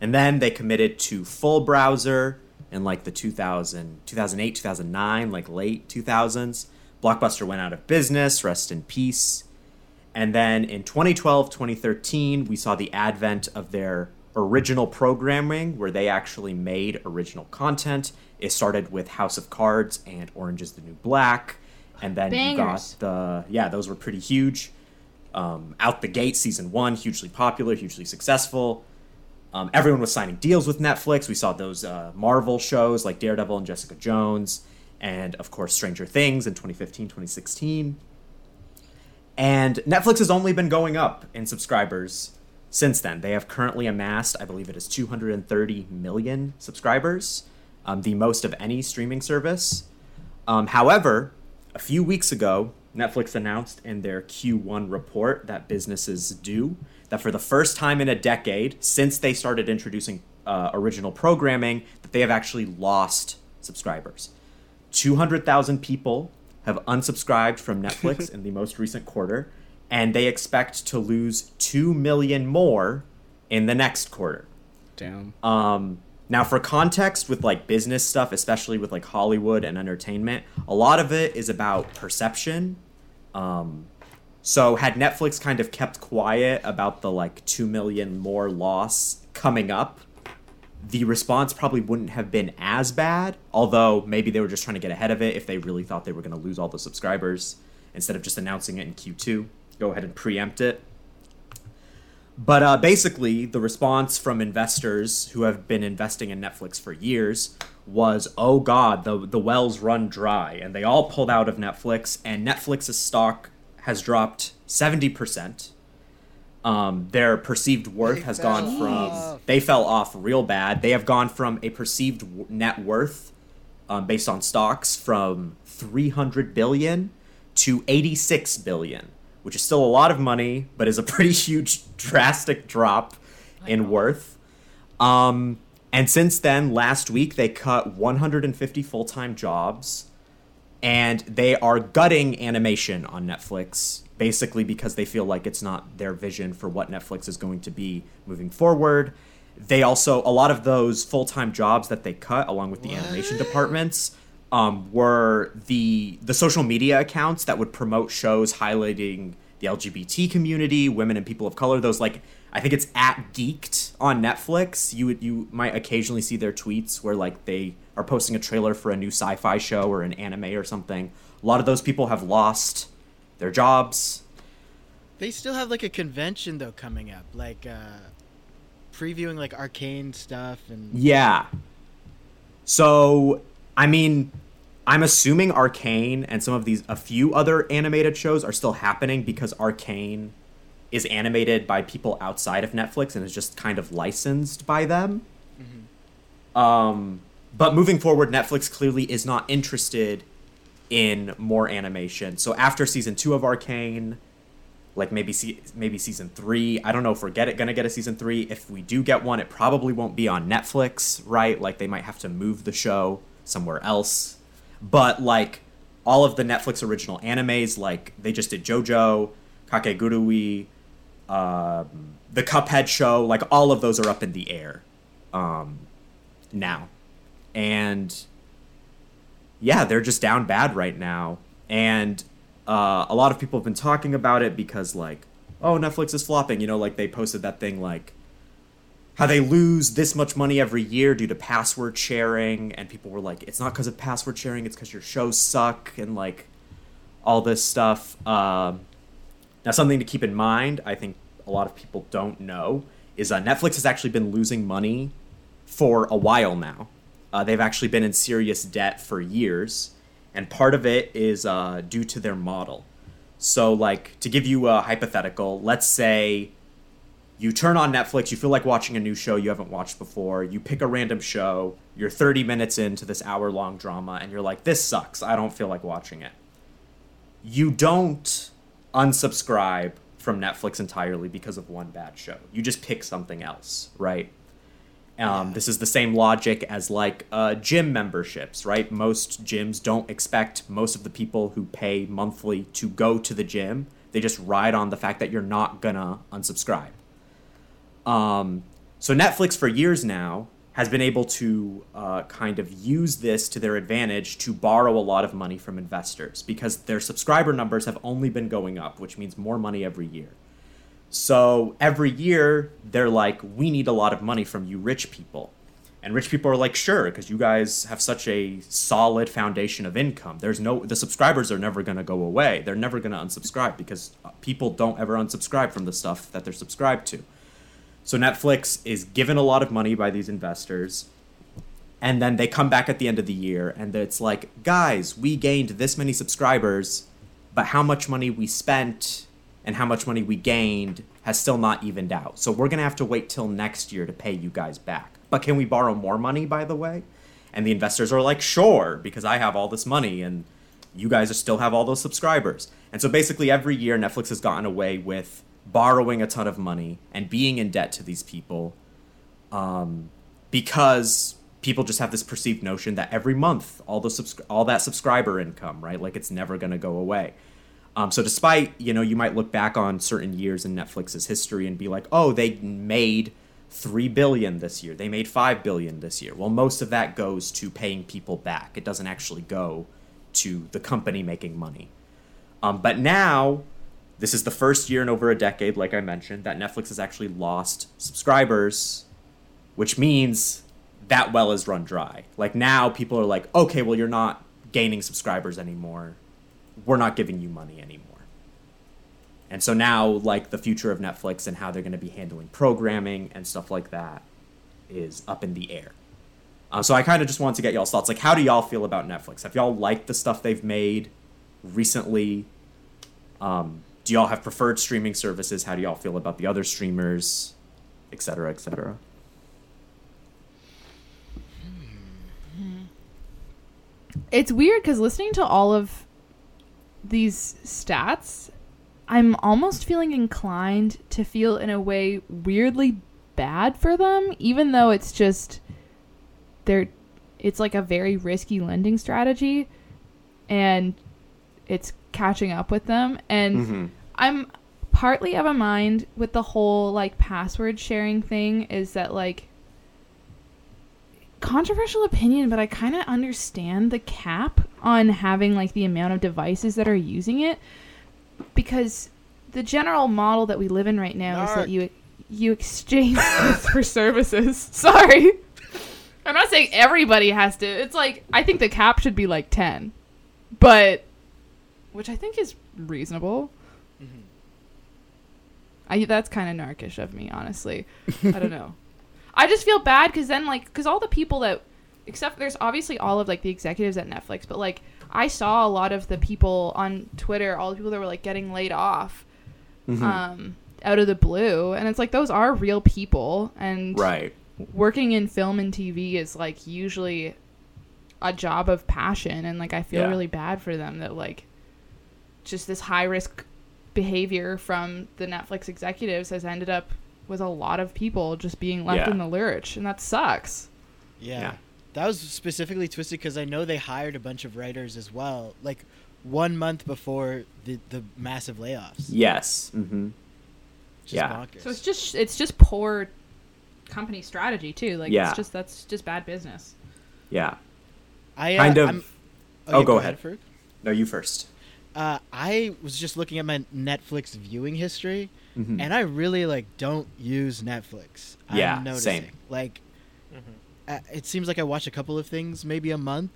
And then they committed to full browser in like the two thousand, two thousand eight, two thousand nine, like late two thousands. Blockbuster went out of business, rest in peace. And then in twenty twelve, twenty thirteen, we saw the advent of their original programming where they actually made original content. It started with House of Cards and Orange is the New Black. And then Bangers. You got the, yeah, those were pretty huge. Um, Out the Gate, season one, hugely popular, hugely successful. Um, everyone was signing deals with Netflix. We saw those uh, Marvel shows like Daredevil and Jessica Jones, and of course Stranger Things in twenty fifteen, twenty sixteen. And Netflix has only been going up in subscribers since then. They have currently amassed, I believe it is two hundred thirty million subscribers, um, the most of any streaming service. Um, however, a few weeks ago, Netflix announced in their Q one report that businesses do, that for the first time in a decade, since they started introducing uh, original programming, that they have actually lost subscribers. two hundred thousand people have unsubscribed from Netflix in the most recent quarter, and they expect to lose two million more in the next quarter. Damn. Um, now, for context with like business stuff, especially with like Hollywood and entertainment, a lot of it is about perception. Um, so had Netflix kind of kept quiet about the like two million more loss coming up, the response probably wouldn't have been as bad, although maybe they were just trying to get ahead of it if they really thought they were going to lose all the subscribers instead of just announcing it in Q two. Go ahead and preempt it. But uh, basically, the response from investors who have been investing in Netflix for years was, oh God, the, the well's run dry. And they all pulled out of Netflix, and Netflix's stock has dropped seventy percent. Um, their perceived worth they has gone off. from, they fell off real bad. They have gone from a perceived w- net worth um, based on stocks from three hundred billion dollars to eighty-six billion dollars, which is still a lot of money, but is a pretty huge, drastic drop I in know. worth. Um, and since then, last week, they cut one hundred fifty full-time jobs, and they are gutting animation on Netflix, basically because they feel like it's not their vision for what Netflix is going to be moving forward. They also, a lot of those full-time jobs that they cut, along with the what? animation departments, um, were the the social media accounts that would promote shows highlighting the L G B T community, women and people of color. Those, like, I think it's at Geeked on Netflix. You would, you might occasionally see their tweets where, like, they are posting a trailer for a new sci-fi show or an anime or something. A lot of those people have lost their jobs. They still have like a convention though coming up, like uh previewing like Arcane stuff and yeah. So I mean, I'm assuming Arcane and some of these a few other animated shows are still happening because Arcane is animated by people outside of Netflix and is just kind of licensed by them. Mm-hmm. Um but moving forward, Netflix clearly is not interested in more animation. So after season two of Arcane, like maybe see maybe season three. I don't know if we're get it gonna get a season three. If we do get one, it probably won't be on Netflix, right? Like they might have to move the show somewhere else. But like all of the Netflix original animes, like they just did JoJo, Kakegurui, um, the Cuphead show, like all of those are up in the air um, now, and yeah, they're just down bad right now. And uh, a lot of people have been talking about it because like, oh, Netflix is flopping, you know, like they posted that thing like how they lose this much money every year due to password sharing, and people were like, it's not because of password sharing, it's because your shows suck and like all this stuff. Um, now, something to keep in mind, I think a lot of people don't know, is uh, Netflix has actually been losing money for a while now. Uh, they've actually been in serious debt for years, and part of it is uh, due to their model. So, like, to give you a hypothetical, let's say you turn on Netflix, you feel like watching a new show you haven't watched before, you pick a random show, you're thirty minutes into this hour-long drama, and you're like, this sucks, I don't feel like watching it. You don't unsubscribe from Netflix entirely because of one bad show. You just pick something else, right? Um, yeah. This is the same logic as like uh, gym memberships, right? Most gyms don't expect most of the people who pay monthly to go to the gym. They just ride on the fact that you're not gonna unsubscribe. Um, so Netflix for years now has been able to uh, kind of use this to their advantage to borrow a lot of money from investors because their subscriber numbers have only been going up, which means more money every year. So every year they're like, we need a lot of money from you rich people. And rich people are like, sure, because you guys have such a solid foundation of income. There's no, the subscribers are never going to go away. They're never going to unsubscribe because people don't ever unsubscribe from the stuff that they're subscribed to. So Netflix is given a lot of money by these investors, and then they come back at the end of the year, and it's like, guys, we gained this many subscribers, but how much money we spent and how much money we gained has still not evened out. So we're going to have to wait till next year to pay you guys back. But can we borrow more money, by the way? And the investors are like, sure, because I have all this money, and you guys are still have all those subscribers. And so basically every year Netflix has gotten away with borrowing a ton of money and being in debt to these people um, because people just have this perceived notion that every month, all the subs- all that subscriber income, right? Like it's never going to go away. Um, so despite, you know, you might look back on certain years in Netflix's history and be like, oh, they made three billion dollars this year. They made five billion dollars this year. Well, most of that goes to paying people back. It doesn't actually go to the company making money. Um, but now, this is the first year in over a decade, like I mentioned, that Netflix has actually lost subscribers, which means that well is run dry. Like now people are like, okay, well, you're not gaining subscribers anymore. We're not giving you money anymore. And so now like the future of Netflix and how they're going to be handling programming and stuff like that is up in the air. Uh, so I kind of just want to get y'all's thoughts. Like, how do y'all feel about Netflix? Have y'all liked the stuff they've made recently? Um... Do y'all have preferred streaming services? How do y'all feel about the other streamers, et cetera, et cetera? It's weird because listening to all of these stats, I'm almost feeling inclined to feel in a way weirdly bad for them, even though it's just they're it's like a very risky lending strategy, and it's catching up with them. And mm-hmm. I'm partly of a mind with the whole like password sharing thing is that like controversial opinion, but I kind of understand the cap on having like the amount of devices that are using it, because the general model that we live in right now Narc. is that you you exchange for services. Sorry. I'm not saying everybody has to. It's like, I think the cap should be like ten, but which I think is reasonable. Mm-hmm. I that's kind of narcish of me, honestly. I don't know. I just feel bad because then, like, because all the people that, except there's obviously all of, like, the executives at Netflix, but, like, I saw a lot of the people on Twitter, all the people that were, like, getting laid off mm-hmm. um, out of the blue. And it's like, those are real people. And right. working in film and T V is, like, usually a job of passion. And, like, I feel yeah. really bad for them that, like, just this high risk behavior from the Netflix executives has ended up with a lot of people just being left yeah. in the lurch, and that sucks. Yeah. yeah. That was specifically twisted because I know they hired a bunch of writers as well, like one month before the, the massive layoffs. Yes. Mm-hmm. Just yeah. bonkers. So it's just it's just poor company strategy too. Like yeah. it's just that's just bad business. Yeah. I uh, kind of. I'm... Oh, oh yeah, go, go ahead. ahead no, you first. Uh, I was just looking at my Netflix viewing history, mm-hmm. and I really like don't use Netflix. Yeah. I'm noticing. Same. Like. Mm-hmm. Uh, it seems like I watch a couple of things, maybe a month.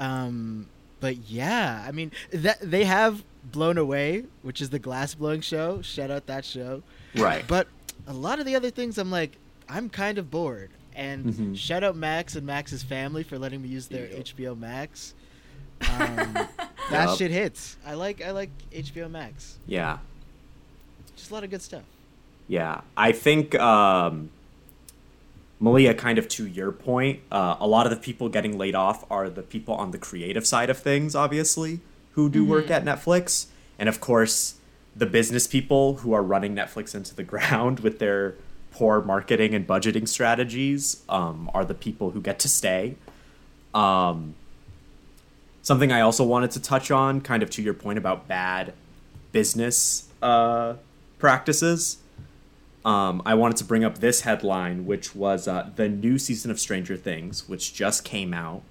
Um, but yeah, I mean, that they have Blown Away, which is the glass blowing show. Shout out that show. Right. But a lot of the other things I'm like, I'm kind of bored. And mm-hmm. shout out Max and Max's family for letting me use their H B O Max. Um, that yep. shit hits. I like I like H B O Max. Yeah. Just a lot of good stuff. Yeah. I think... Um... Malia, kind of to your point, uh, a lot of the people getting laid off are the people on the creative side of things, obviously, who do mm-hmm. work at Netflix. And of course, the business people who are running Netflix into the ground with their poor marketing and budgeting strategies um, are the people who get to stay. Um, something I also wanted to touch on, kind of to your point about bad business uh, practices. Um, I wanted to bring up this headline, which was uh, the new season of Stranger Things, which just came out,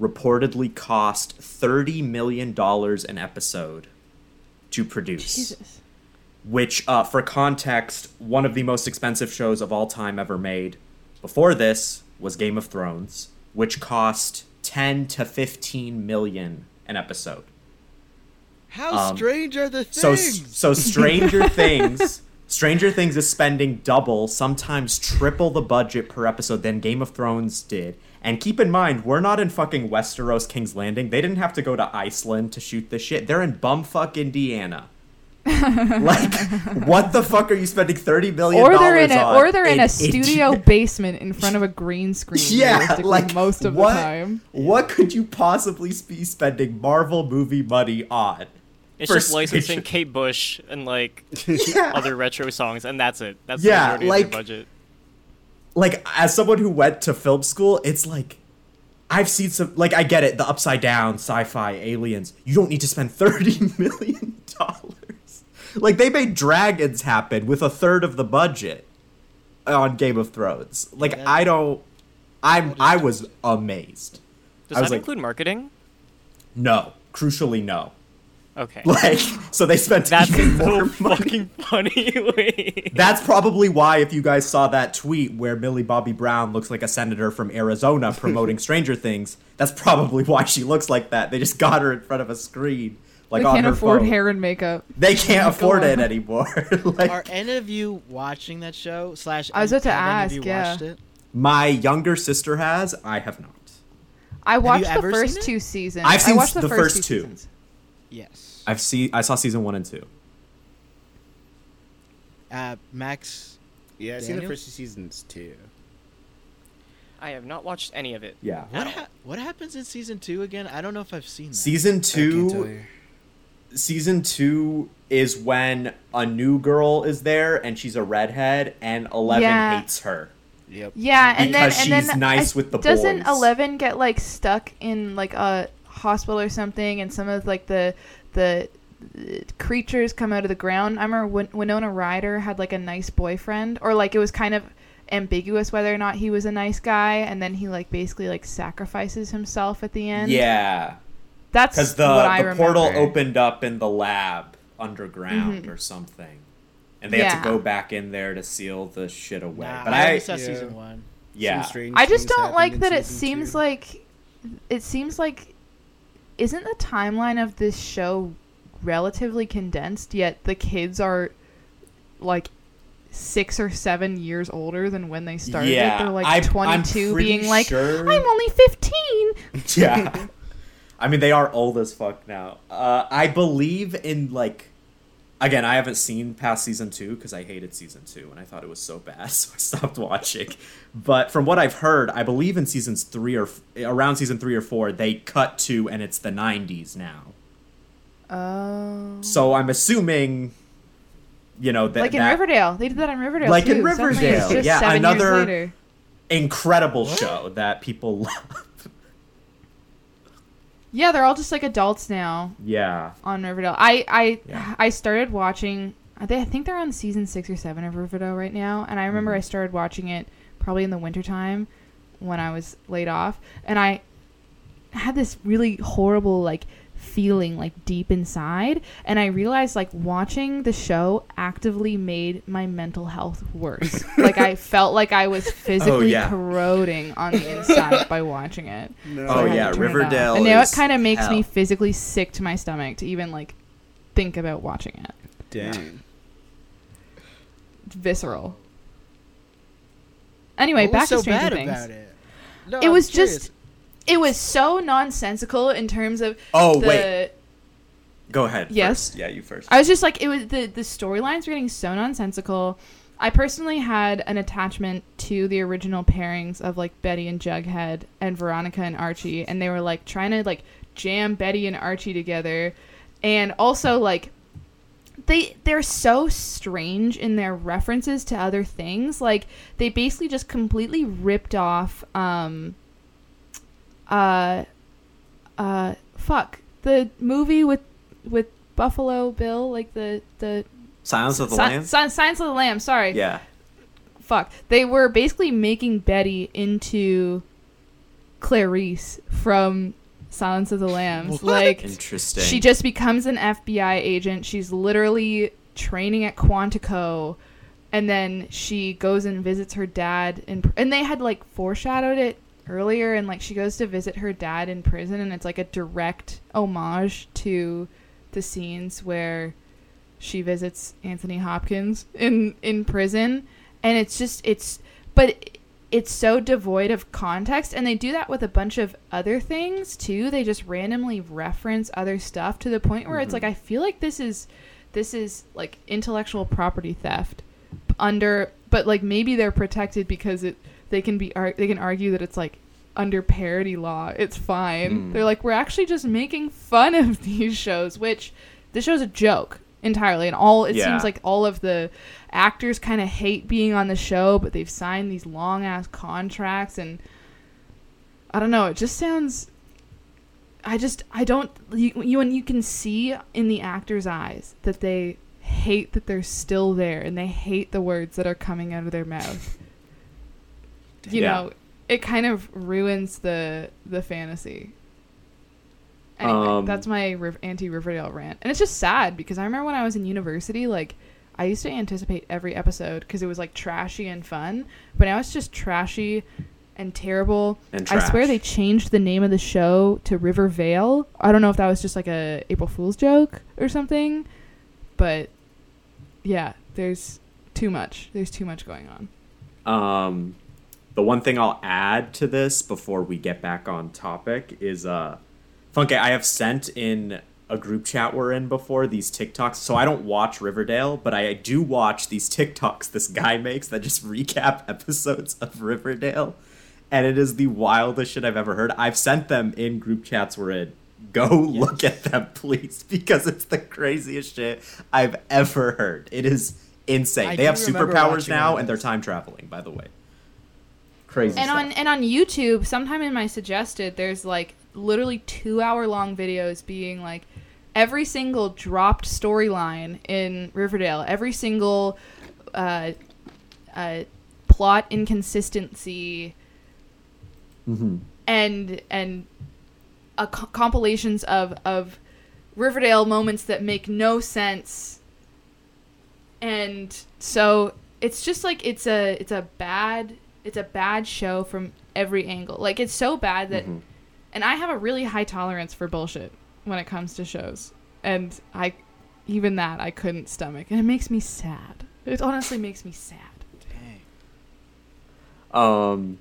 reportedly cost thirty million dollars an episode to produce. Jesus. Which, uh, for context, one of the most expensive shows of all time ever made before this was Game of Thrones, which cost ten to fifteen million dollars an episode. How um, strange are the things? So, so Stranger Things... Stranger Things is spending double, sometimes triple the budget per episode than Game of Thrones did. And keep in mind, we're not in fucking Westeros, King's Landing. They didn't have to go to Iceland to shoot this shit. They're in bumfuck Indiana. Like, what the fuck are you spending thirty million dollars on? Or they're in a, or they're in in a studio Indi- basement in front of a green screen. Yeah, like, most of what, the time. What could you possibly be spending Marvel movie money on? It's For just licensing speech. Kate Bush and, like, yeah. other retro songs, and that's it. That's yeah, the majority like, of their budget. Like, as someone who went to film school, it's like, I've seen some, like, I get it, the Upside Down, sci-fi, aliens. You don't need to spend thirty million dollars. Like, they made dragons happen with a third of the budget on Game of Thrones. Like, yeah. I don't, I'm, I was amazed. Does was that like, include marketing? No. Crucially, no. Okay. Like, so they spent that's even more so money. Fucking funny. Wait. That's probably why, if you guys saw that tweet where Millie Bobby Brown looks like a senator from Arizona promoting Stranger Things, that's probably why she looks like that. They just got her in front of a screen, like they on can't her afford phone. Hair and makeup. They can't afford it anymore. Like, are any of you watching that show? Slash, I was about to ask. You yeah. Watched it? My younger sister has. I have not. I watched the first two seasons. I've seen I watched the, the first, first two. Seasons. Yes. I've seen I saw season one and two. Uh Max Yeah, I've Daniel? seen the first two seasons too. I have not watched any of it. Yeah. What ha- what happens in season two again? I don't know if I've seen that. Season two Season two is when a new girl is there and she's a redhead and Eleven yeah. hates her. Yep. Yeah, and because then, she's and then nice I, with the doesn't boys. Doesn't Eleven get like stuck in like a hospital or something, and some of like the the creatures come out of the ground? I remember Win- Winona Ryder had like a nice boyfriend, or like it was kind of ambiguous whether or not he was a nice guy, and then he like basically like sacrifices himself at the end. Yeah, that's because the, what I the remember. Portal opened up in the lab underground mm-hmm. or something, and they yeah. had to go back in there to seal the shit away. Nah, but I, I, I saw yeah. season one. Yeah, I just don't like that. It seems two. like it seems like. Isn't the timeline of this show relatively condensed, yet the kids are like six or seven years older than when they started? Yeah, they're like I, twenty-two being like, sure. I'm only fifteen. Yeah. I mean, they are old as fuck now. Uh, I believe in like, again, I haven't seen past season two because I hated season two and I thought it was so bad, so I stopped watching. But from what I've heard, I believe in seasons three or f- around season three or four, they cut to and it's the nineties now. Oh. So I'm assuming, you know, that like in that, Riverdale, they did that in Riverdale. Like too. in Riverdale, just yeah, seven another years later. Incredible what? Show that people love. Yeah, they're all just like adults now. Yeah. On Riverdale. I I, yeah. I started watching, I think they're on season six or seven of Riverdale right now. And I remember mm-hmm. I started watching it probably in the wintertime when I was laid off. And I had this really horrible like feeling like deep inside. And I realized like watching the show actively made my mental health worse. Like I felt like I was physically oh, yeah. corroding on the inside by watching it. No. So oh yeah, Riverdale. And now it kind of makes hell. me physically sick to my stomach to even like think about watching it. Dang. It's visceral. Anyway, what back was so to Stranger bad Things. About it? No, it I'm was curious. just it was so nonsensical in terms of Oh the, wait. Go ahead. Yes. First. Yeah, you first. I was just like it was the the storylines were getting so nonsensical. I personally had an attachment to the original pairings of like Betty and Jughead and Veronica and Archie, and they were like trying to like jam Betty and Archie together, and also like they they're so strange in their references to other things. Like they basically just completely ripped off um uh uh fuck the movie with with Buffalo Bill, like the the Silence of the si- Lambs. Si- Silence of the Lambs, sorry. Yeah. Fuck. They were basically making Betty into Clarice from Silence of the Lambs. What? Like, interesting. She just becomes an F B I agent. She's literally training at Quantico, and then she goes and visits her dad in pr- and they had like foreshadowed it earlier, and like she goes to visit her dad in prison, and it's like a direct homage to the scenes where she visits Anthony Hopkins in in prison, and it's just it's but it's so devoid of context. And they do that with a bunch of other things too. They just randomly reference other stuff to the point where mm-hmm. it's like I feel like this is this is like intellectual property theft under, but like maybe they're protected because it they can be ar- they can argue that it's like under parody law, it's fine. Mm. They're like, we're actually just making fun of these shows, which this show's a joke entirely, and all it yeah. seems like all of the actors kind of hate being on the show, but they've signed these long ass contracts, and I don't know, it just sounds I just I don't you, you and you can see in the actors' eyes that they hate that they're still there, and they hate the words that are coming out of their mouth. You yeah. know, it kind of ruins the the fantasy. Anyway, um, that's my anti-Riverdale rant. And it's just sad because I remember when I was in university, like, I used to anticipate every episode because it was, like, trashy and fun. But now it's just trashy and terrible. And trash. I swear they changed the name of the show to Rivervale. I don't know if that was just, like, a April Fool's joke or something. But, yeah, there's too much. There's too much going on. Um, the one thing I'll add to this before we get back on topic is... uh. Funke, I have sent in a group chat we're in before these TikToks. So I don't watch Riverdale, but I do watch these TikToks this guy makes that just recap episodes of Riverdale. And it is the wildest shit I've ever heard. I've sent them in group chats we're in. Go yes. look at them, please, because it's the craziest shit I've ever heard. It is insane. I they have superpowers now, and they're time traveling, by the way. Crazy and stuff. On, and on YouTube, sometime in my suggested, there's like literally two hour long videos being like every single dropped storyline in Riverdale, every single uh, uh, plot inconsistency, mm-hmm. and and a co- compilations of of Riverdale moments that make no sense, and so it's just like it's a it's a bad it's a bad show from every angle. Like it's so bad that. Mm-hmm. And I have a really high tolerance for bullshit when it comes to shows. And I, even that, I couldn't stomach. And it makes me sad. It honestly makes me sad. Dang. Um,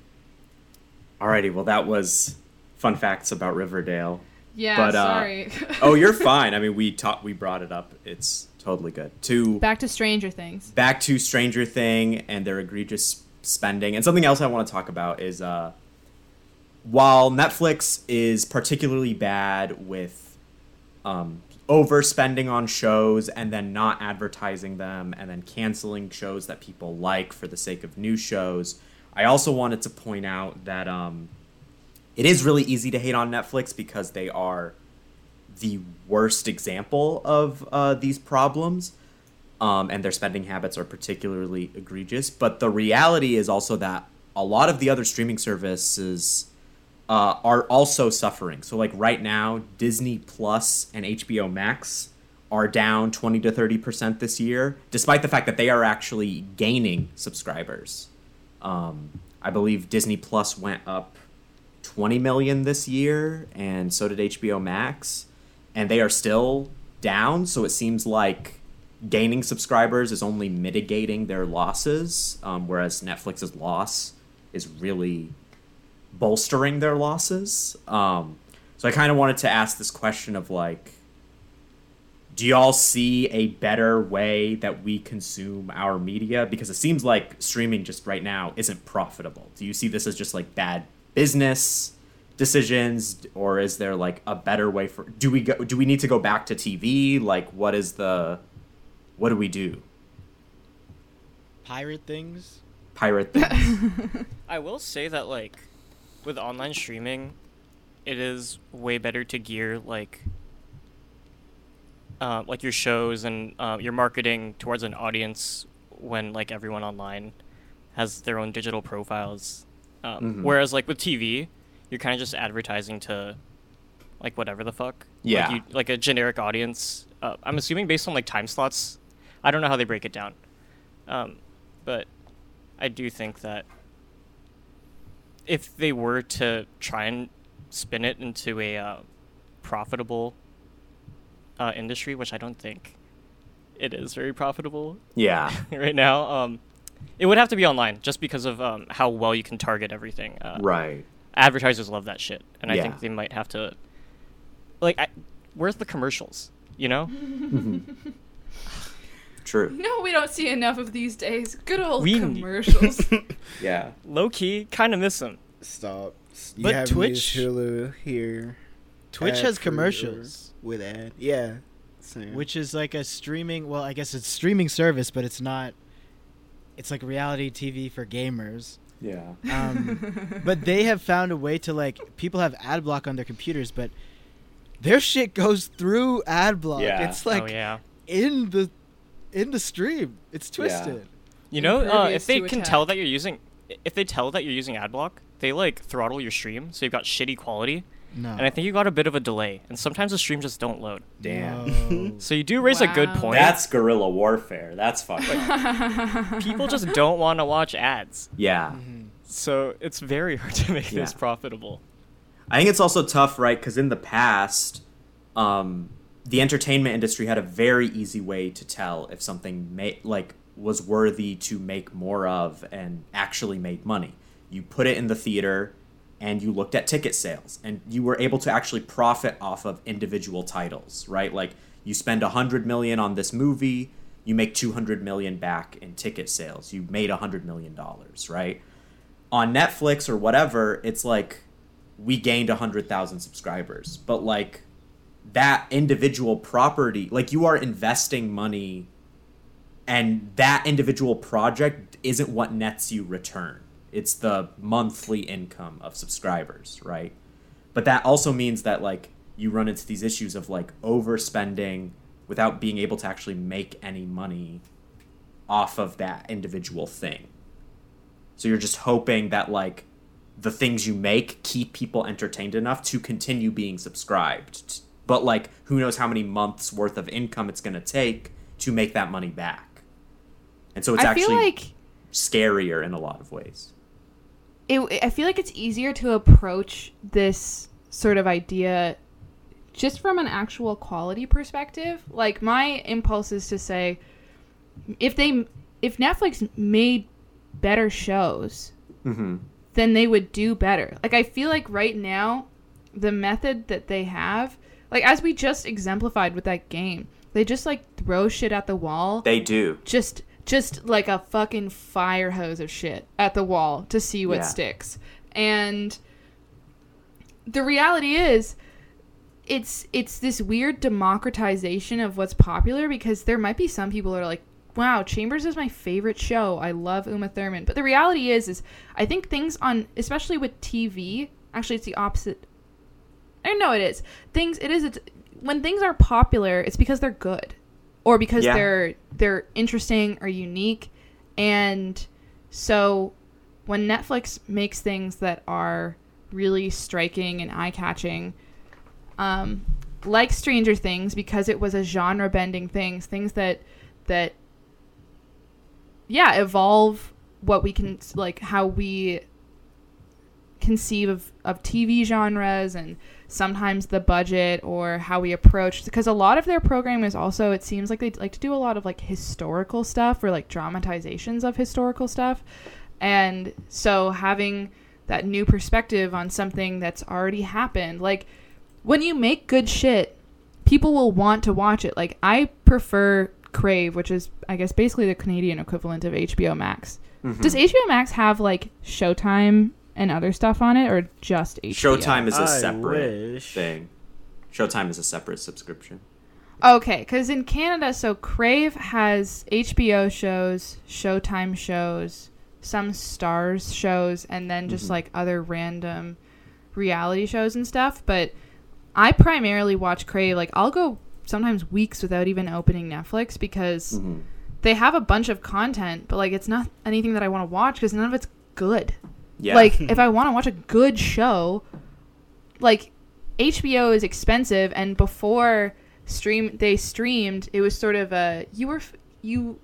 alrighty, well, that was fun facts about Riverdale. Yeah, but, uh, sorry. Oh, you're fine. I mean, we taught, we brought it up. It's totally good. To Back to Stranger Things. Back to Stranger Thing and their egregious spending. And something else I want to talk about is... uh. While Netflix is particularly bad with um, overspending on shows and then not advertising them and then canceling shows that people like for the sake of new shows. I also wanted to point out that um, it is really easy to hate on Netflix because they are the worst example of uh, these problems, um, and their spending habits are particularly egregious. But the reality is also that a lot of the other streaming services uh, are also suffering. So like right now, Disney Plus and H B O Max are down twenty to thirty percent this year, despite the fact that they are actually gaining subscribers. Um, I believe Disney Plus went up twenty million this year, and so did H B O Max, and they are still down. So it seems like gaining subscribers is only mitigating their losses, um, whereas Netflix's loss is really bolstering their losses. Um, so I kind of wanted to ask this question of like, do y'all see a better way that we consume our media? Because it seems like streaming just right now isn't profitable. Do you see this as just like bad business decisions, or is there like a better way for, do we go, do we need to go back to T V? Like what is the, what do we do? Pirate things? Pirate things. I will say that like with online streaming, it is way better to gear like Uh, like your shows and uh, your marketing towards an audience when like everyone online has their own digital profiles. Um, mm-hmm. Whereas like with T V, you're kind of just advertising to like whatever the fuck. Yeah. Like, you, like a generic audience. Uh, I'm assuming based on like time slots. I don't know how they break it down. Um, but I do think that if they were to try and spin it into a uh, profitable Uh, industry, which I don't think it is very profitable. Yeah. Right now, um, it would have to be online just because of um, how well you can target everything. Uh, right. Advertisers love that shit, and yeah. I think they might have to. Like, I, where's the commercials? You know. Mm-hmm. True. No, we don't see enough of these days. Good old we... commercials. Yeah. Low key, kind of miss them. Stop. You but have Twitch, Hulu here. Twitch ad has commercials or, with ad, yeah, same. Which is like a streaming. Well, I guess it's streaming service, but it's not. It's like reality T V for gamers. Yeah. Um, but they have found a way to like people have ad block on their computers, but their shit goes through ad block. Yeah. It's like oh, yeah. in the in the stream. It's twisted. Yeah. You know, uh, if they can attack. tell that you're using, if they tell that you're using ad block, they like throttle your stream, so you've got shitty quality. No. And I think you got a bit of a delay, and sometimes the streams just don't load. Damn. No. So you do raise wow. a good point. That's guerrilla warfare. That's fucking up. People just don't want to watch ads. Yeah. Mm-hmm. So it's very hard to make yeah. this profitable. I think it's also tough, right? Because in the past, um, the entertainment industry had a very easy way to tell if something ma- like was worthy to make more of and actually made money. You put it in the theater, and you looked at ticket sales, and you were able to actually profit off of individual titles, right? Like you spend one hundred million dollars on this movie, you make two hundred million dollars back in ticket sales. You made one hundred million dollars, right? On Netflix or whatever, it's like we gained one hundred thousand subscribers. But like that individual property, like you are investing money and that individual project isn't what nets you return. It's the monthly income of subscribers, right? But that also means that, like, you run into these issues of, like, overspending without being able to actually make any money off of that individual thing. So you're just hoping that, like, the things you make keep people entertained enough to continue being subscribed. But, like, who knows how many months' worth of income it's going to take to make that money back. And so it's I actually feel like scarier in a lot of ways. It, I feel like it's easier to approach this sort of idea just from an actual quality perspective. Like, my impulse is to say, if they, if Netflix made better shows, mm-hmm. then they would do better. Like, I feel like right now, the method that they have, like, as we just exemplified with that game, they just, like, throw shit at the wall. They do. Just... Just like a fucking fire hose of shit at the wall to see what yeah. sticks. And the reality is it's it's this weird democratization of what's popular, because there might be some people that are like, wow, Chambers is my favorite show, I love Uma Thurman. But the reality is, is I think things on, especially with T V, actually it's the opposite. I know it is. Things, it is, it's, when things are popular, it's because they're good. Or because yeah. they're they're interesting or unique. And so when Netflix makes things that are really striking and eye-catching, um, like Stranger Things, because it was a genre-bending thing, things that that yeah, evolve what we can, like, how we conceive of, of T V genres, and sometimes the budget or how we approach, because a lot of their program is also, it seems like they like to do a lot of like historical stuff, or like dramatizations of historical stuff. And so having that new perspective on something that's already happened, like when you make good shit, people will want to watch it. Like, I prefer Crave, which is, I guess, basically the Canadian equivalent of H B O Max. Mm-hmm. Does H B O Max have, like, Showtime and other stuff on it, or just H B O? Showtime is a I separate wish. thing. Showtime is a separate subscription. Okay, because in Canada, so Crave has H B O shows, Showtime shows, some Stars shows, and then just, mm-hmm. like, other random reality shows and stuff. But I primarily watch Crave. Like, I'll go sometimes weeks without even opening Netflix, because mm-hmm. they have a bunch of content, but like it's not anything that I want to watch, because none of it's good. Yeah. Like, if I want to watch a good show, like H B O is expensive, and before stream they streamed, it was sort of a you were you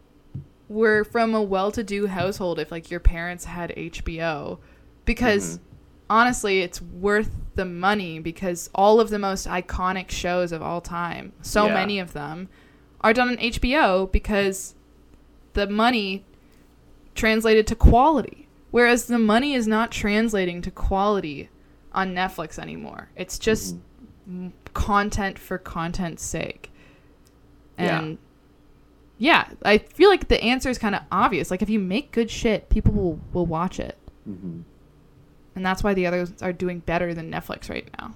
were from a well-to-do household if like your parents had H B O, because mm-hmm. honestly, it's worth the money, because all of the most iconic shows of all time, so yeah. many of them, are done on H B O because the money translated to quality. Whereas the money is not translating to quality on Netflix anymore. It's just mm-hmm. content for content's sake. And yeah. yeah, I feel like the answer is kind of obvious. Like, if you make good shit, people will, will watch it. Mm-hmm. And that's why the others are doing better than Netflix right now.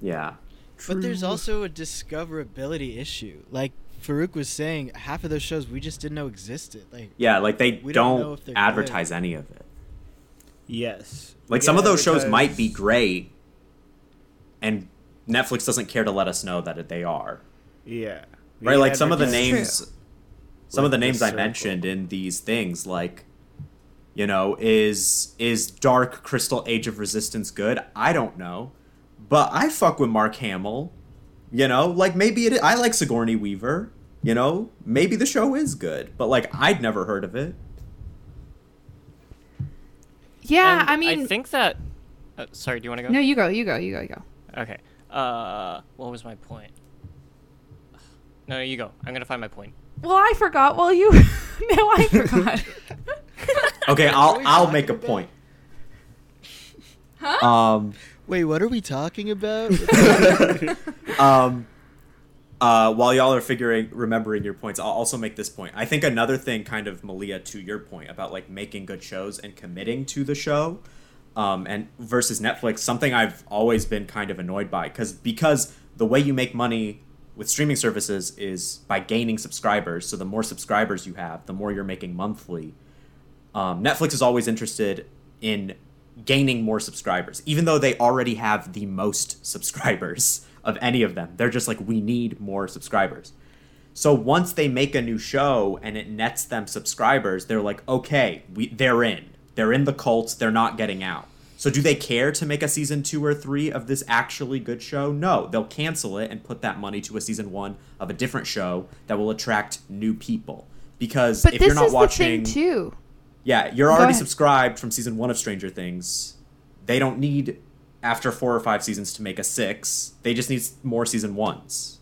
Yeah. True. But there's also a discoverability issue. Like Faruk was saying, half of those shows we just didn't know existed. Like Yeah, like they don't, don't advertise good. any of it. Yes. Like yeah, some of those shows might be great, and Netflix doesn't care to let us know that they are. Yeah. We right, like some of the names true. some like of the names I mentioned in these things, like, you know, is is Dark Crystal Age of Resistance good? I don't know. But I fuck with Mark Hamill. You know, like maybe it is. I like Sigourney Weaver. You know, maybe the show is good. But like, I'd never heard of it. Yeah, and I mean. I think that. Uh, sorry, do you want to go? No, you go, you go, you go, you go. Okay. Uh, what was my point? No, you go. I'm going to find my point. Well, I forgot. Well, you. No, I forgot. Okay, I'll I'll make a about? point. Huh? Um, Wait, what are we talking about? um, uh, while y'all are figuring, remembering your points, I'll also make this point. I think another thing, kind of, Malia, to your point about like making good shows and committing to the show, um, and versus Netflix, something I've always been kind of annoyed by, because because the way you make money with streaming services is by gaining subscribers. So the more subscribers you have, the more you're making monthly. Um, Netflix is always interested in gaining more subscribers, even though they already have the most subscribers of any of them. They're just like, we need more subscribers. So once they make a new show and it nets them subscribers, they're like, okay, we they're in. They're in the cult. They're not getting out. So do they care to make a season two or three of this actually good show? No, they'll cancel it and put that money to a season one of a different show that will attract new people. Because but if you're not watching... But this is the thing, too. Yeah, you're already subscribed from season one of Stranger Things. They don't need, after four or five seasons, to make a six. They just need more season ones.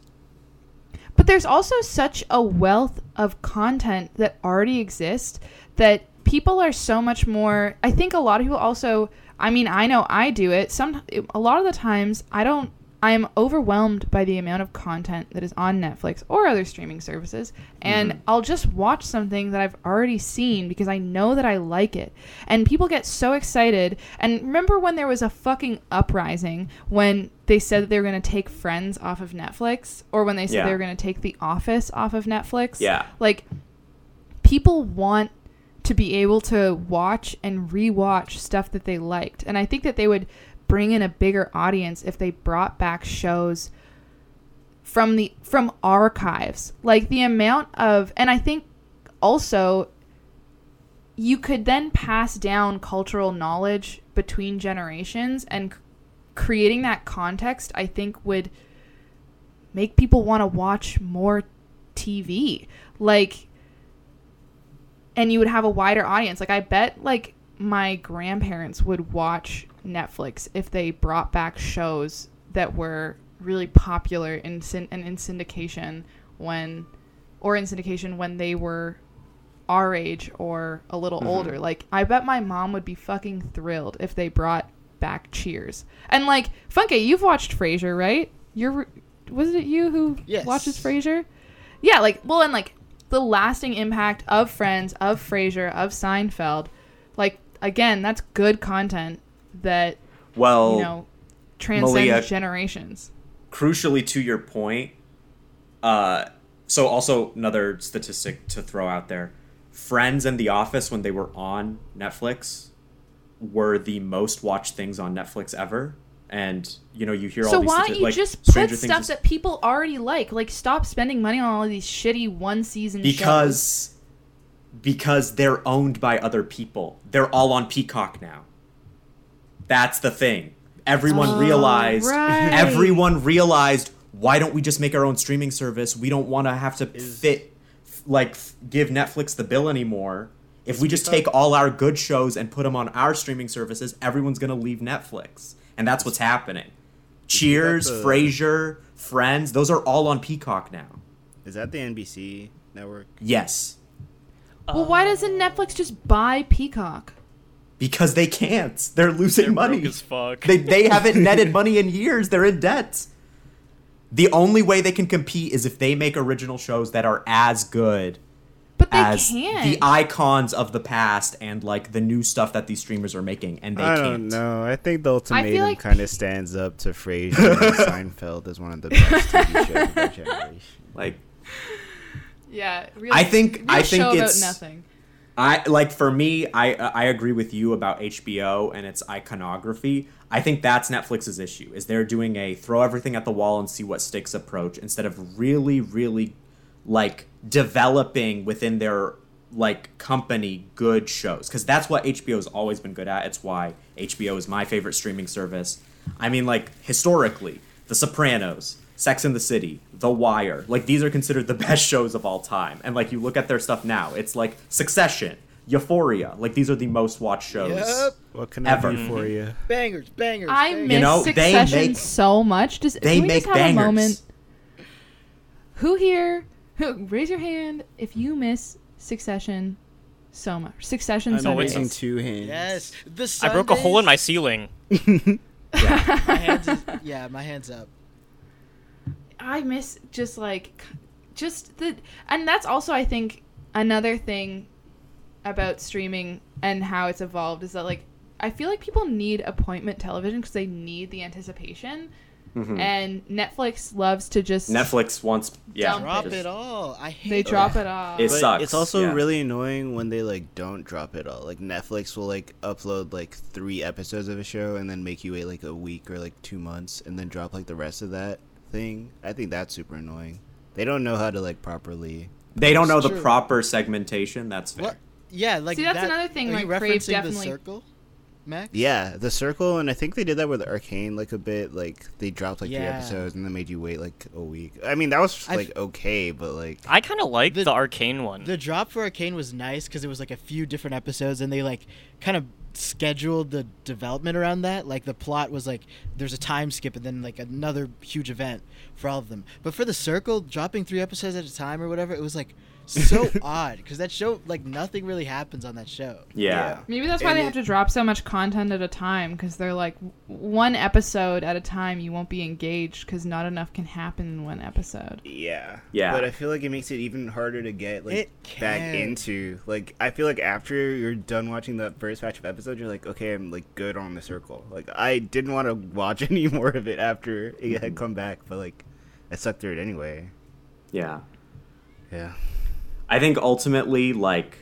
But there's also such a wealth of content that already exists that people are so much more... I think a lot of people also... I mean, I know I do it. Some A lot of the times, I don't I am overwhelmed by the amount of content that is on Netflix or other streaming services, and mm-hmm. I'll just watch something that I've already seen because I know that I like it. And people get so excited. And remember when there was a fucking uprising when they said that they were going to take Friends off of Netflix, or when they said yeah. they were going to take The Office off of Netflix? Yeah. Like, people want to be able to watch and rewatch stuff that they liked. And I think that they would bring in a bigger audience if they brought back shows from the from archives. Like, the amount of, and I think also you could then pass down cultural knowledge between generations, and c- creating that context I think would make people want to watch more T V. Like, and you would have a wider audience. Like, I bet like my grandparents would watch Netflix if they brought back shows that were really popular in syn- and in syndication when or in syndication when they were our age or a little mm-hmm. older. Like, I bet my mom would be fucking thrilled if they brought back Cheers. And like, Funke, you've watched Frasier, right? You're was it you who yes. watches Frasier? Yeah, like, well, and like the lasting impact of Friends, of Frasier, of Seinfeld, like, again, that's good content that, well, you know, transcends Malia, generations. Crucially to your point, uh, so also another statistic to throw out there, Friends and The Office, when they were on Netflix, were the most watched things on Netflix ever. And, you know, you hear so all these... So why don't you like, just put stuff is, that people already like? Like, stop spending money on all of these shitty one-season because, shows. Because they're owned by other people. They're all on Peacock now. That's the thing. Everyone oh, realized, right. everyone realized, why don't we just make our own streaming service? We don't want to have to fit, like, give Netflix the bill anymore. If we just take all our good shows and put them on our streaming services, everyone's going to leave Netflix. And that's what's happening. Cheers, a... Frasier, Friends, those are all on Peacock now. Is that the N B C network? Yes. Uh... Well, why doesn't Netflix just buy Peacock? Because they can't. They're losing They're money. Broke as fuck. They they haven't netted money in years. They're in debt. The only way they can compete is if they make original shows that are as good but they as can't. The icons of the past and like the new stuff that these streamers are making, and they I can't. I don't know. I think The Ultimatum like kind of P- stands up to Frasier and Seinfeld as one of the best T V shows of our generation. Like, yeah, real, I think I think show it's about nothing. I like for me, I I agree with you about H B O and its iconography. I think that's Netflix's issue, is they're doing a throw everything at the wall and see what sticks approach instead of really, really like developing within their like company good shows. Because that's what H B O's always been good at. It's why H B O is my favorite streaming service. I mean, like historically, The Sopranos, Sex and the City, The Wire, like these are considered the best shows of all time. And like you look at their stuff now, it's like Succession, Euphoria, like these are the most watched shows yep. what can ever. Euphoria, bangers, bangers. I bangers. miss you know, Succession they make, so much. Just they can we make just have bangers. A moment? Who here? Who, raise your hand if you miss Succession so much. Succession. I'm raising two hands. Yes, the Sundays. I broke a hole in my ceiling. yeah. my hands is, yeah, my hands up. I miss just like just the and that's also I think another thing about streaming and how it's evolved is that like I feel like people need appointment television because they need the anticipation mm-hmm. and Netflix loves to just Netflix wants yeah drop it, it all I hate they it. drop it all it but sucks it's also yeah. really annoying when they like don't drop it all. Like Netflix will like upload like three episodes of a show and then make you wait like a week or like two months and then drop like the rest of that thing. I think that's super annoying. They don't know how to like properly they don't know true. the proper segmentation. That's fair. What? Yeah, like see, that's that, another thing like Crave definitely the circle, Max? Yeah, the circle, and I think they did that with Arcane like a bit. Like they dropped like yeah. three episodes and then made you wait like a week. I mean, that was like I've, okay, but like I kind of like the, the Arcane one. The drop for Arcane was nice cuz it was like a few different episodes and they like kind of scheduled the development around that. Like the plot was like there's a time skip and then like another huge event for all of them. But for the circle, dropping three episodes at a time or whatever, it was like so odd because that show, like, nothing really happens on that show. Yeah. yeah. Maybe that's why and they it, have to drop so much content at a time, because they're like, one episode at a time, you won't be engaged because not enough can happen in one episode. Yeah. Yeah. But I feel like it makes it even harder to get, like, back into. Like, I feel like after you're done watching the first batch of episodes, you're like, okay, I'm, like, good on the circle. Like, I didn't want to watch any more of it after it mm-hmm. had come back, but, like, I sucked through it anyway. Yeah. Yeah. I think ultimately, like,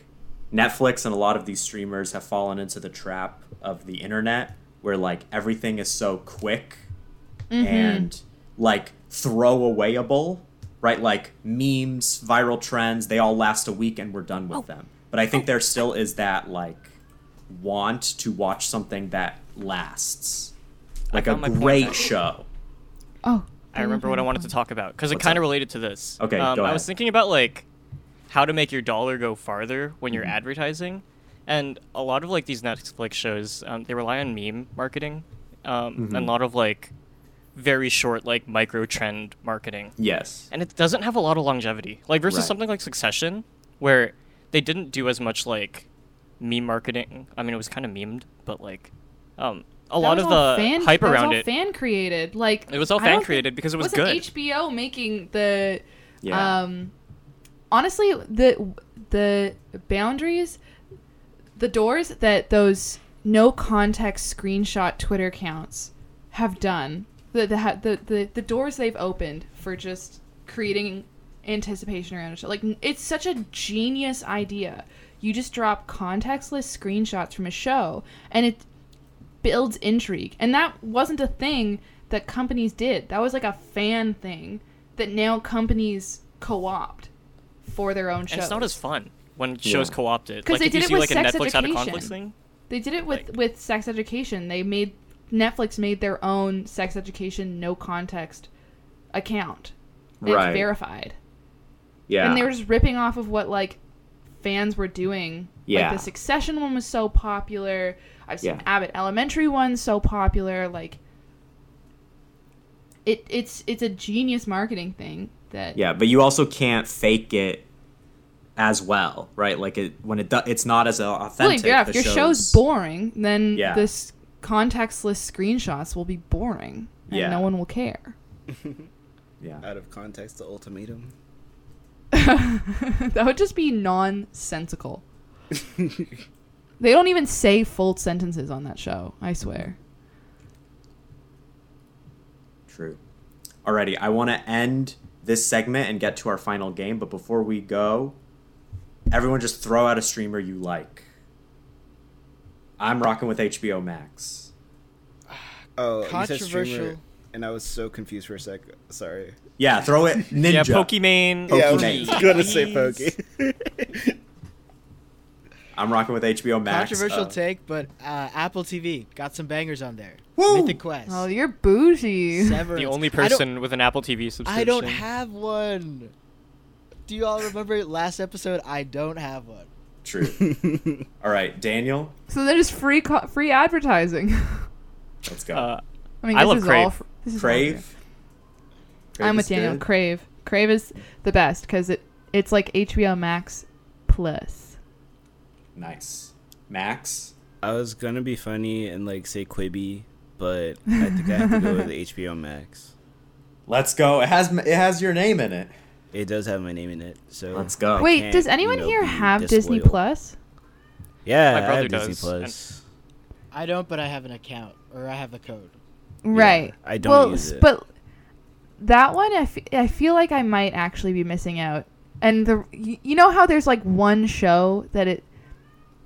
Netflix and a lot of these streamers have fallen into the trap of the internet where, like, everything is so quick mm-hmm. and, like, throwawayable, right? Like, memes, viral trends, they all last a week and we're done with oh. them. But I think oh. there still is that, like, want to watch something that lasts. Like a great show. Oh. I remember what I wanted to talk about because it kind of related to this. Okay, um, go ahead. I was thinking about, like, how to make your dollar go farther when you're mm-hmm. advertising, and a lot of, like, these Netflix shows, um, they rely on meme marketing, um, mm-hmm. and a lot of, like, very short, like, micro trend marketing. Yes. And it doesn't have a lot of longevity. Like, versus right. something like Succession, where they didn't do as much, like, meme marketing. I mean, it was kind of memed, but, like, um. A that lot of the fan, hype around it. It was all fan created. Like, it was all fan created because it was good. It wasn't H B O making the... Yeah. Um, honestly, the the boundaries, the doors that those no-context screenshot Twitter accounts have done, the the, the the the doors they've opened for just creating anticipation around a show. Like, it's such a genius idea. You just drop contextless screenshots from a show, and it... builds intrigue, and that wasn't a thing that companies did. That was like a fan thing that now companies co-opt for their own shows. And it's not as fun when yeah. shows co-opt it. Because like, they did it with like Sex Netflix Education. Thing, they did it with, like, with Sex Education. They made Netflix made their own Sex Education no context account. It's right. verified. Yeah, and they were just ripping off of what like fans were doing. Yeah, like the Succession one was so popular. I've seen yeah. Abbott Elementary ones so popular, like it it's it's a genius marketing thing that yeah, but you also can't fake it as well, right? Like it when it do, it's not as authentic. Well, yeah, if your show's, show's boring, then yeah. this contextless screenshots will be boring and yeah. no one will care. yeah. Out of context, The Ultimatum. That would just be nonsensical. They don't even say full sentences on that show, I swear. True. Alrighty, I want to end this segment and get to our final game, but before we go, everyone just throw out a streamer you like. I'm rocking with H B O Max. Oh, controversial. You said streamer, and I was so confused for a sec. Sorry. Yeah, throw it. Ninja. Yeah, Pokimane. Pokimane. Yeah, I was going to say Poke. I'm rocking with H B O Max. Controversial uh, take, but uh, Apple T V got some bangers on there. Woo! Mythic Quest. Oh, you're bougie. Severance. The only person with an Apple T V subscription. I don't have one. Do you all remember last episode? I don't have one. True. All right, Daniel. So that is free co- free advertising. Let's go. Uh, I mean, I this love is Crave. All fr- this is Crave. Crave. I'm with Daniel. Good. Crave. Crave is the best because it it's like H B O Max Plus. Nice. Max? I was going to be funny and, like, say Quibi, but I think I have to go with H B O Max. Let's go. It has it has your name in it. It does have my name in it. So let's go. Wait, does anyone you know, here have disloyal. Disney Plus? Yeah, my brother I have does. Disney Plus. I don't, but I have an account, or I have a code. Right. Yeah, I don't well, use it. But that one, I, f- I feel like I might actually be missing out. And the you know how there's, like, one show that it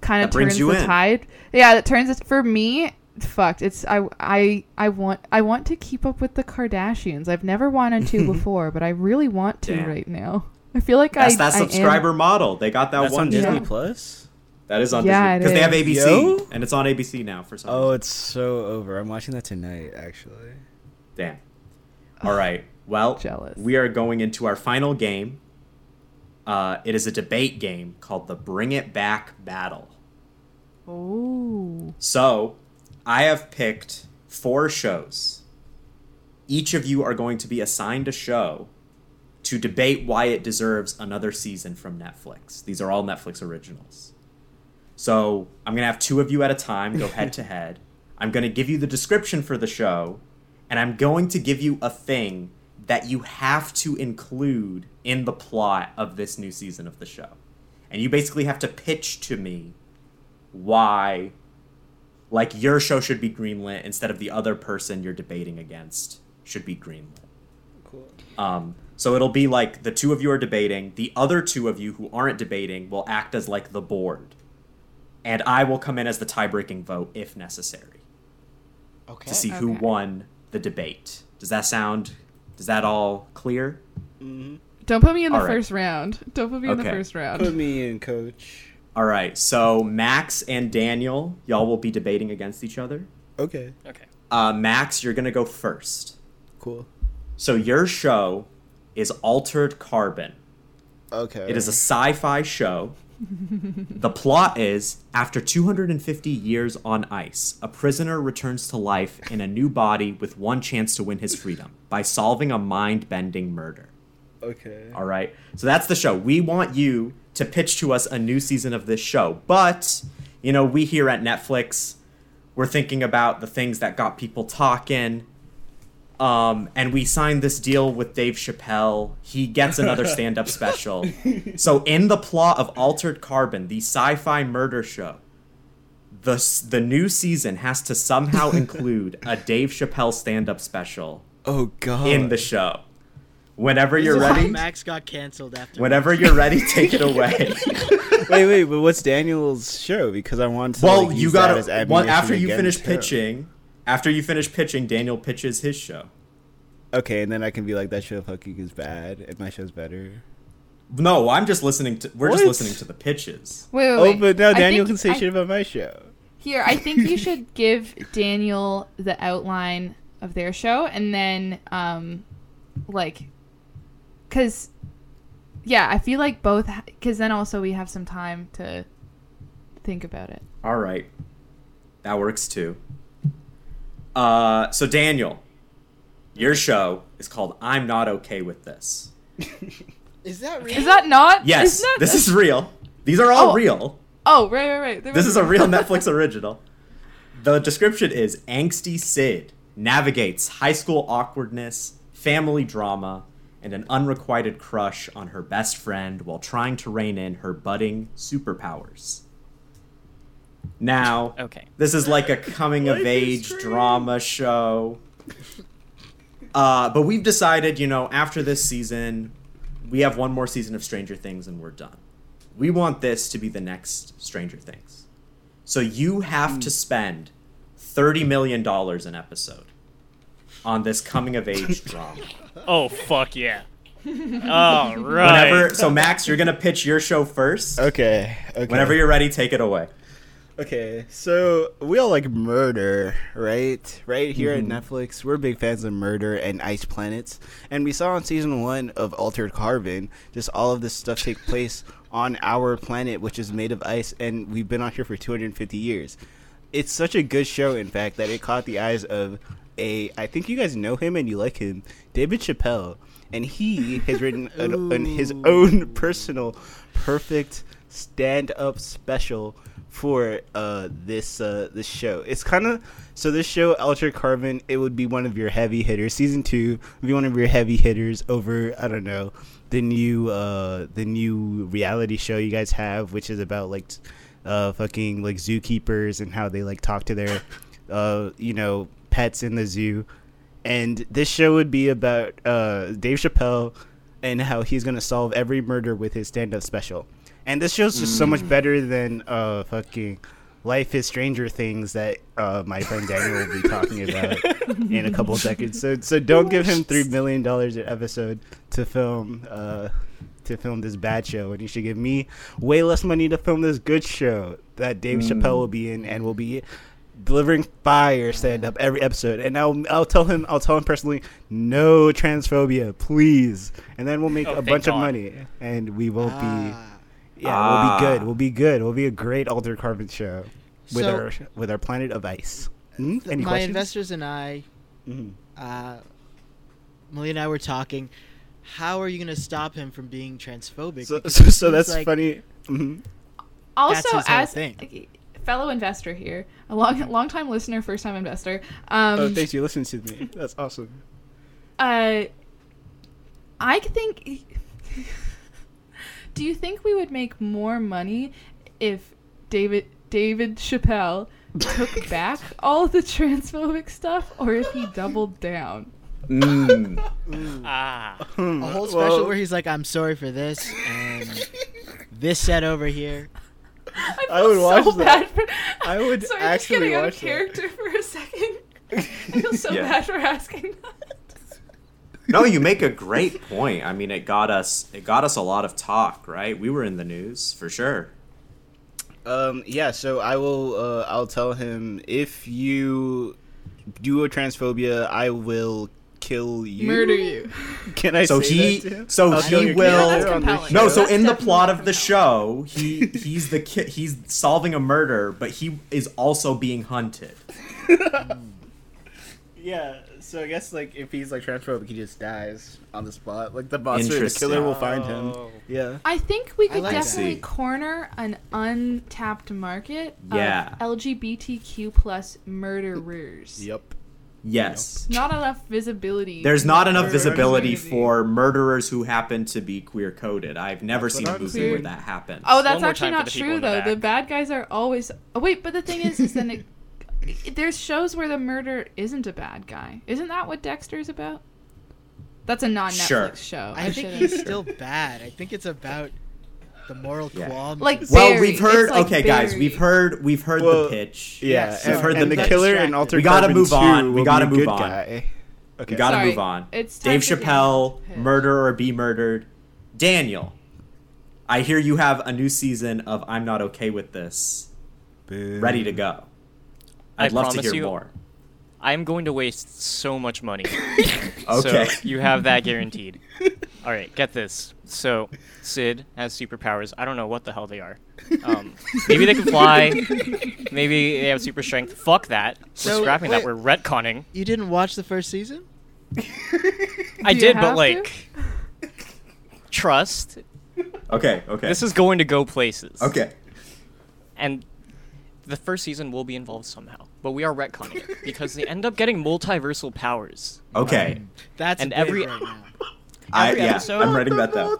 kind of turns the in. Tide. Yeah, that turns it for me. Fucked. It's I I I want I want to keep up with the Kardashians. I've never wanted to before, but I really want to Damn. Right now. I feel like that's I That's that subscriber am. Model. They got that that's one on Disney yeah. Plus. That is on yeah, Disney because they have A B C Yo? And it's on A B C now for some reason. Oh, it's so over. I'm watching that tonight actually. Damn. All right. Well, jealous. We are going into our final game. Uh, it is a debate game called the Bring It Back Battle. Oh. So, I have picked four shows. Each of you are going to be assigned a show, to debate why it deserves another season from Netflix. These are all Netflix originals. So I'm going to have two of you at a time go head to head. I'm going to give you the description for the show, and I'm going to give you a thing that you have to include in the plot of this new season of the show. And you basically have to pitch to me why, like, your show should be greenlit instead of the other person you're debating against should be greenlit. Cool. Um, so it'll be like the two of you are debating. The other two of you who aren't debating will act as like the board. And I will come in as the tie-breaking vote if necessary. Okay. To see okay. who won the debate. Does that sound, is that all clear? Mm-hmm. Don't put me in all the right. first round. Don't put me okay. in the first round. Put me in, coach. All right, so Max and Daniel, y'all will be debating against each other. Okay. Okay. Uh, Max, you're going to go first. Cool. So your show is Altered Carbon. Okay. It is a sci-fi show. The plot is, after two hundred fifty years on ice, a prisoner returns to life in a new body with one chance to win his freedom by solving a mind-bending murder. Okay. All right. So that's the show. We want you to pitch to us a new season of this show. But, you know, we here at Netflix, we're thinking about the things that got people talking. Um, and we signed this deal with Dave Chappelle. He gets another stand-up special. So in the plot of Altered Carbon, the sci-fi murder show, the, the new season has to somehow include a Dave Chappelle stand-up special oh, God. in the show. Whenever you're ready. Max got canceled after. Whenever you're ready, take it away. Wait, wait, but what's Daniel's show? Because I want to. Well, like, you got to. Well, after you finish pitching, after you finish pitching, Daniel pitches his show. Okay, and then I can be like, that show fucking is bad, and my show's better. No, I'm just listening to. We're what? just listening to the pitches. Wait, wait, wait. Oh, but now Daniel can say I, shit about my show. Here, I think you should give Daniel the outline of their show, and then, um, like. Because, yeah, I feel like both... Because then also we have some time to think about it. All right. That works, too. Uh, so, Daniel, your show is called I'm Not Okay With This. Is that real? Is that not? Yes, is that... this is real. These are all oh. real. Oh, right, right, right. They're this right. is a real Netflix original. The description is, angsty Sid navigates high school awkwardness, family drama, and an unrequited crush on her best friend while trying to rein in her budding superpowers. Now, okay. this is like a coming-of-age drama show. Uh, but we've decided, you know, after this season, we have one more season of Stranger Things and we're done. We want this to be the next Stranger Things. So you have to spend thirty million dollars an episode on this coming-of-age drama. Oh, fuck yeah. All right. Whenever, so, Max, you're going to pitch your show first. Okay, okay. Whenever you're ready, take it away. Okay, so we all like murder, right? Right here mm-hmm. at Netflix, we're big fans of murder and ice planets. And we saw in season one of Altered Carbon just all of this stuff take place on our planet, which is made of ice, and we've been on here for two hundred fifty years. It's such a good show, in fact, that it caught the eyes of... A, I think you guys know him and you like him, David Chappelle, and he has written an, an, his own personal perfect stand-up special for uh, this uh, this show. It's kind of so this show, Altered Carbon, it would be one of your heavy hitters. Season two would be one of your heavy hitters over I don't know the new uh, the new reality show you guys have, which is about like uh, fucking like zookeepers and how they like talk to their uh, you know. pets in the zoo. And this show would be about uh Dave Chappelle and how he's gonna solve every murder with his stand-up special. And this show's just mm. so much better than uh fucking Life is Stranger Things that uh my friend Daniel will be talking about in a couple of seconds. So so don't give him three million dollars an episode to film uh to film this bad show, and you should give me way less money to film this good show that Dave mm. Chappelle will be in and will be delivering fire stand-up every episode. And I'll I'll tell him I'll tell him personally, no transphobia, please. And then we'll make oh, a bunch God. of money, and we will ah. be yeah ah. we'll be good we'll be good we'll be a great Altered Carbon show with so, our with our planet of ice. Hmm? Any my questions? Investors and I, mm-hmm. uh, Malia and I were talking. how are you going to stop him from being transphobic? So, so, so that's like, funny. Mm-hmm. Also, that's as a fellow investor here, a long, long-time listener, first-time investor. Um, oh, thanks. You listened to me. That's awesome. Uh, I think... Do you think we would make more money if David David Chappelle took back all the transphobic stuff, or if he doubled down? Mm. Ooh. Ah. A whole special well, where he's like, "I'm sorry for this," and this set over here. I, feel I would so watch bad that. For, I would sorry, actually just watch that. Sorry, just getting out of character that. for a second. I feel so yeah. bad for asking that. No, you make a great point. I mean, it got us it got us a lot of talk, right? We were in the news for sure. Um, yeah, so I will uh, I'll tell him, if you do a transphobia, I will kill you. Murder you. Can I so say he, that to him? So I'll he will No, no so in the plot of the show, he he's the ki- he's solving a murder, but he is also being hunted. Yeah. So I guess, like, if he's, like, transphobic, he just dies on the spot. Like, the boss or the killer will find him. Yeah. I think we could like definitely that. corner an untapped market yeah. of L G B T Q plus murderers. Yep. Yes. Yep. Not enough visibility. There's not enough visibility for murderers who happen to be queer-coded. I've never that's seen a movie where that happens. Oh, that's actually not true, though. The, the bad guys are always... Oh, wait, but the thing is, is then it... There's shows where the murderer isn't a bad guy. Isn't that what Dexter's about? That's a non-Netflix sure. show. I, I think he's still bad. I think it's about the moral yeah. qualms. Like well, we've heard. Like okay, buried. guys, we've heard. We've heard well, the pitch. Yeah, yeah so, we've heard and the, the killer and Altered we gotta Carbon move on. We gotta move on. Okay. We gotta Sorry, move on. It's Dave Chappelle, murder or be murdered. Daniel, I hear you have a new season of I'm Not Okay With This. Boom. Ready to go. I'd I love to hear you, more. I'm going to waste so much money. Okay. So you have that guaranteed. All right, get this. So Sid has superpowers. I don't know what the hell they are. Um, maybe they can fly. Maybe they have super strength. Fuck that. So, We're scrapping wait, that. We're retconning. You didn't watch the first season? I did, but like... To? Trust. Okay, okay. This is going to go places. Okay. And... The first season will be involved somehow, but we are retconning it because they end up getting multiversal powers. Okay, um, that's and every, right now. every I, episode, yeah, I'm writing that down.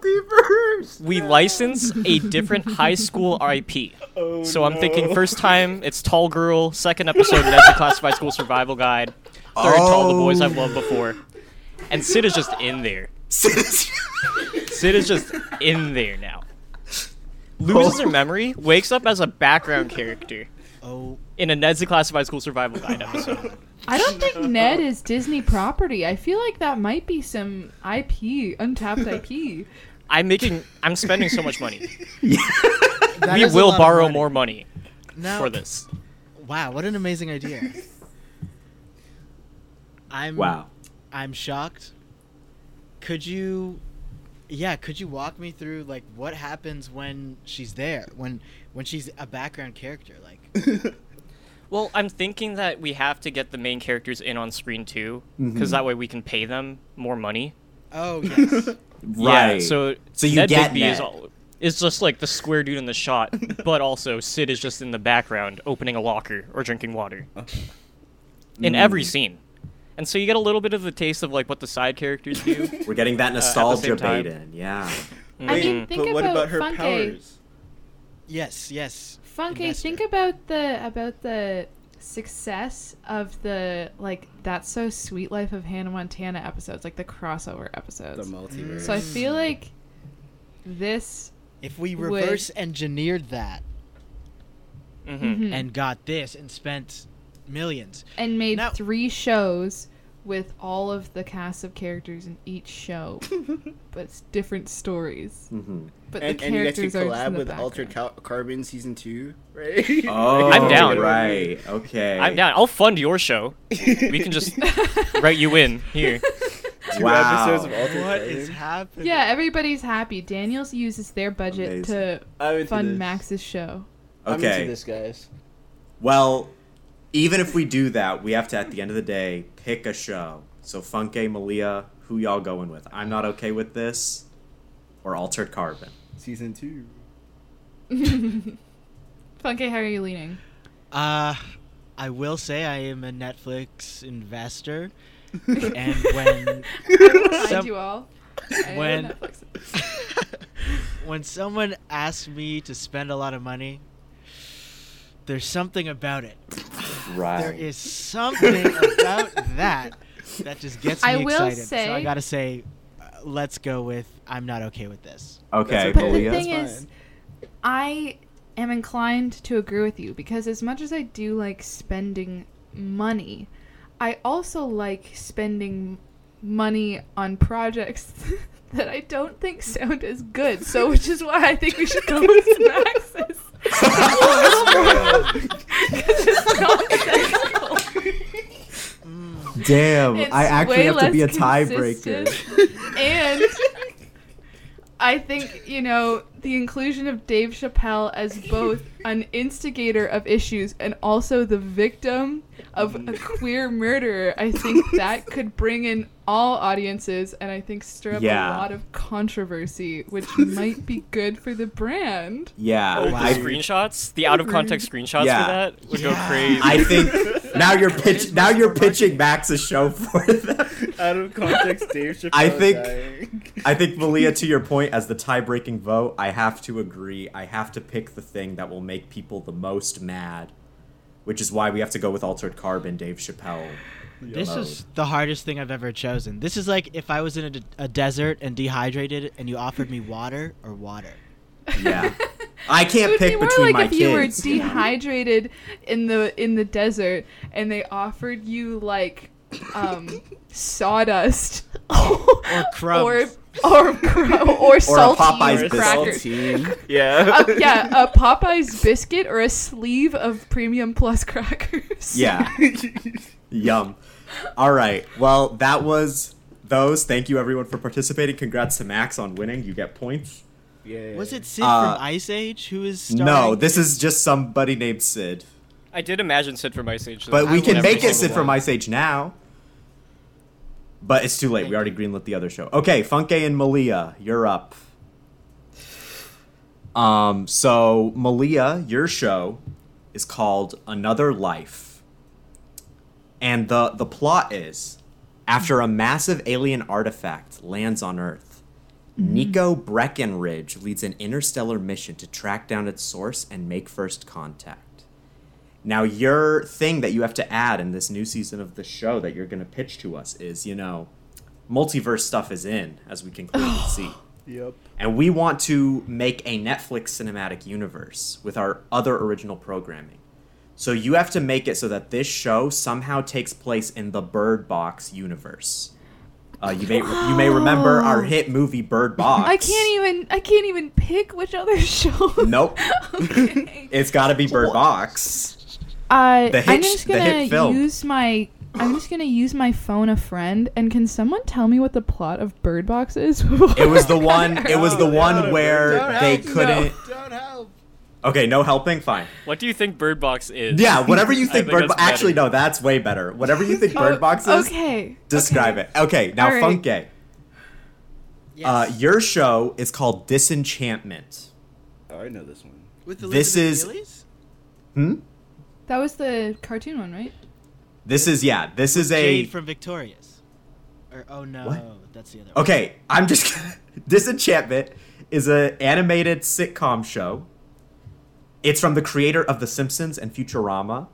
We license a different high school I P. Oh, so I'm no. thinking first time it's Tall Girl, second episode that's a classified school survival guide, third oh. to all the boys I've loved before, and Sid is just in there. Sid is just in there now. Loses oh. her memory, wakes up as a background character oh. in a Ned's Classified School Survival Guide episode. I don't think Ned is Disney property. I feel like that might be some I P, untapped I P. I'm making, I'm spending so much money. Yeah. We will borrow money. more money now, for this. Wow, what an amazing idea. I'm, wow. I'm shocked. Could you... Yeah, could you walk me through like what happens when she's there, when when she's a background character, like? Well, I'm thinking that we have to get the main characters in on screen too, because mm-hmm. that way we can pay them more money. Oh yes, right. Yeah, so so you Ned get Bigby is, all, is just like the square dude in the shot, but also Sid is just in the background opening a locker or drinking water okay. in mm. every scene. And so you get a little bit of the taste of like what the side characters do. We're getting that nostalgia uh, bait in, yeah. Mm. I mean, think but about what about her Funke. powers? Yes, yes. Funke, investor. think about the about the success of the like That's So Sweet Life of Hannah Montana episodes, like the crossover episodes. The multiverse. So I feel like this. If we reverse would... engineered that mm-hmm. and got this and spent. Millions. And made now, three shows with all of the cast of characters in each show, but it's different stories. Mm-hmm. But and, the characters and you guys can collab with Altered Cal- Carbon season two, right? Oh, I'm down. Right. Okay. I'm down. I'll fund your show. We can just write you in here. Two wow. episodes of Altered What Carbon. Is happening? Yeah, everybody's happy. Daniel uses their budget Amazing. to fund this. Max's show. Okay. I'm into this, guys. Well. Even if we do that, we have to, at the end of the day, pick a show. So Funke, Malia, who y'all going with? I'm Not Okay With This or Altered Carbon? Season two. Funke, how are you leaning? Uh, I will say I am a Netflix investor. And when... I some, you all. I when, when someone asks me to spend a lot of money, there's something about it. Right. There is something about that that just gets me I will excited. Say, so I gotta say, uh, let's go with I'm Not Okay With This. Okay, but the thing is, I am inclined to agree with you because as much as I do like spending money, I also like spending money on projects that I don't think sound as good. So, which is why I think we should go with Max's. It's not mm. Damn, it's I actually have to be a tiebreaker. And I think, you know, the inclusion of Dave Chappelle as both an instigator of issues and also the victim of a queer murderer, I think that could bring in all audiences and I think stir up yeah. a lot of controversy, which might be good for the brand. Yeah. Oh, wow. The screenshots, the out of context screenshots yeah. for that would yeah. go crazy. I think now you're pitch now you're pitching Max a show for that. Out of context Dave Chappelle. I think dying. I think Malia, to your point, as the tie-breaking vote, I have to agree. I have to pick the thing that will make people the most mad, which is why we have to go with Altered Carbon, Dave Chappelle. This mode. Is the hardest thing I've ever chosen. This is like if I was in a, de- a desert and dehydrated and you offered me water or water. Yeah. I can't pick be between like my kids. It would like if you were dehydrated in the in the desert and they offered you like um, sawdust. Or crumbs. Or, or, cr- or salty or Popeye's crackers. Yeah. Uh, yeah, a Popeye's biscuit or a sleeve of Premium Plus crackers. Yeah. Yum. All right. Well, that was those. Thank you, everyone, for participating. Congrats to Max on winning. You get points. Yeah. Was it Sid uh, from Ice Age who is starring? No, this is just somebody named Sid. I did imagine Sid from Ice Age. But I we can make it Sid one. From Ice Age now. But it's too late. We already greenlit the other show. Okay, Funke and Malia, you're up. Um, so, Malia, your show is called Another Life. And the, the plot is, after a massive alien artifact lands on Earth, mm-hmm. Nico Breckenridge leads an interstellar mission to track down its source and make first contact. Now, your thing that you have to add in this new season of the show that you're going to pitch to us is, you know, multiverse stuff is in, as we can clearly see. Yep. And we want to make a Netflix cinematic universe with our other original programming. So you have to make it so that this show somehow takes place in the Bird Box universe. Uh, you may wow. you may remember our hit movie Bird Box. I can't even I can't even pick which other show. Nope. Okay. It's got to be Bird Box. Uh, the hit, I'm just gonna the use my I'm just gonna use my phone a friend, and can someone tell me what the plot of Bird Box is? It was the one. It was the one where don't they help, couldn't. No. Don't help. Okay, no helping. Fine. What do you think Bird Box is? Yeah, whatever you think, think Bird Box. Actually, no, that's way better. Whatever you think Bird Box is. Okay. Describe okay. it. Okay, now right. Funke. Yes. Uh, your show is called Disenchantment. Oh, I know this one. With Elizabeth this is. Hmm. That was the cartoon one, right? This is, yeah, this is Jade a... Jade from Victorious. Or, oh no, what? That's the other one. Okay, I'm just gonna... Disenchantment is an animated sitcom show. It's from the creator of The Simpsons and Futurama.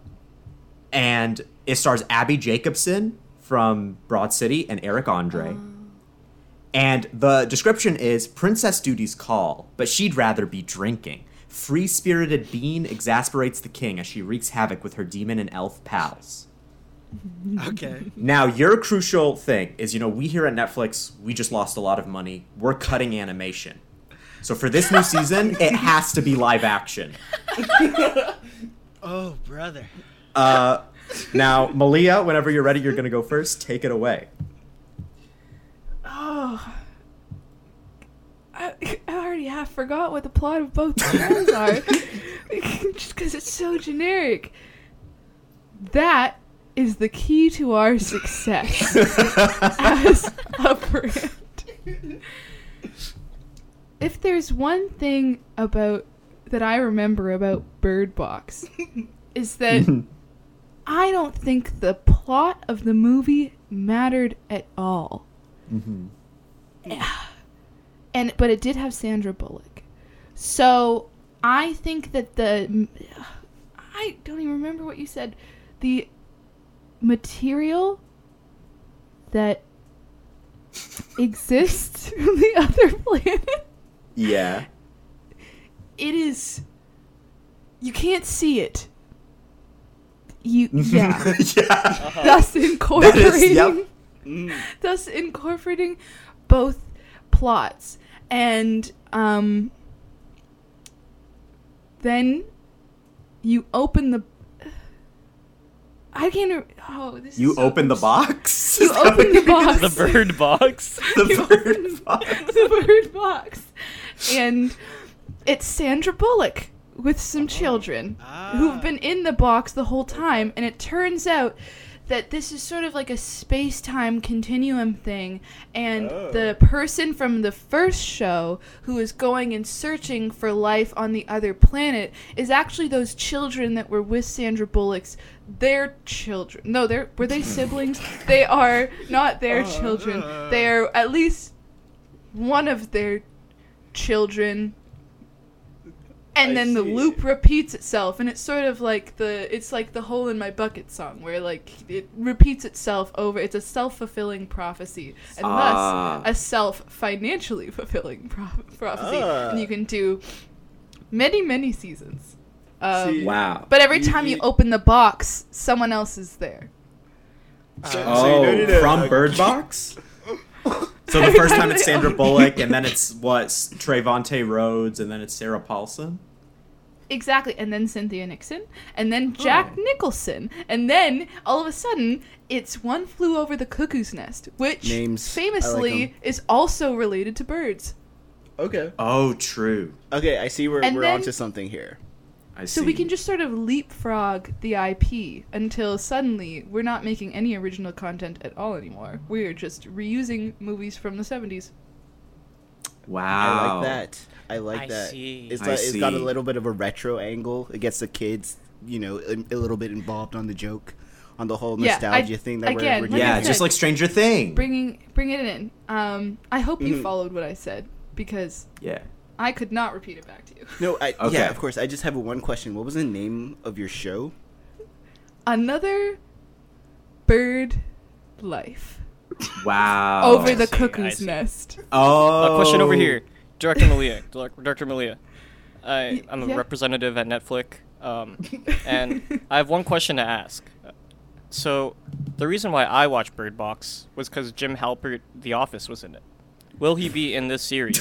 And it stars Abby Jacobson from Broad City and Eric Andre. Oh. And the description is, Princess Duty's call, but she'd rather be drinking. Free-spirited bean exasperates the king as she wreaks havoc with her demon and elf pals. Okay. Now, your crucial thing is, you know, we here at Netflix, we just lost a lot of money. We're cutting animation. So for this new season, it has to be live action. Oh, brother. Uh, now, Malia, whenever you're ready, you're going to go first. Take it away. Oh... I already half forgot what the plot of both shows are, just because it's so generic. That is the key to our success as a brand. If there's one thing about that I remember about Bird Box is that I don't think the plot of the movie mattered at all. Mm-hmm. And but it did have Sandra Bullock. So I think that the I don't even remember what you said. The material that exists on the other planet. Yeah. It is. You can't see it. You yeah. yeah. Uh-huh. Thus incorporating. That is, yep. mm. Thus incorporating both plots and um. Then, you open the. I can't. Oh, this. You is so open the box. You open the box. The bird box. The you bird box. The bird box, and. It's Sandra Bullock with some children ah. who've been in the box the whole time, and it turns out that this is sort of like a space-time continuum thing, and oh. the person from the first show who is going and searching for life on the other planet is actually those children that were with Sandra Bullock's, their children. No, they're, were they siblings? They are not their oh, children. Uh. They are at least one of their children. And I then see. The loop repeats itself, and it's sort of like the it's like the hole in my bucket song, where like it repeats itself over. It's a self-fulfilling prophecy, and ah. thus a self-financially fulfilling pro- prophecy. Ah. And you can do many, many seasons. Um, see, wow! But every time you, you, you open the box, someone else is there. So, uh, so you know, oh, from like, Bird Box. So the first time it's Sandra Bullock, and then it's what Trayvante Rhodes, and then it's Sarah Paulson. Exactly, and then Cynthia Nixon, and then Jack oh. Nicholson, and then all of a sudden it's One Flew Over the Cuckoo's Nest, which Names. famously like is also related to birds. Okay. Oh, true. Okay, I see we're and we're then, onto something here. I so see. we can just sort of leapfrog the I P until suddenly we're not making any original content at all anymore. We are just reusing movies from the seventies. Wow. I like that. I like I that. See. It's, I like, see. It's got a little bit of a retro angle. It gets the kids, you know, a, a little bit involved on the joke, on the whole nostalgia yeah, I, thing that again, we're, we're Yeah, just like Stranger Things. Bringing, bring it in. Um, I hope you mm-hmm. followed what I said because... Yeah. I could not repeat it back to you. No, I, okay. yeah, of course. I just have one question. What was the name of your show? Another Bird Life. Wow. Over the Cuckoo's Nest. Oh. A question over here. Director Malia. Director Malia. I, I'm a yeah. representative at Netflix, um, and I have one question to ask. So the reason why I watched Bird Box was because Jim Halpert, The Office, was in it. Will he be in this series?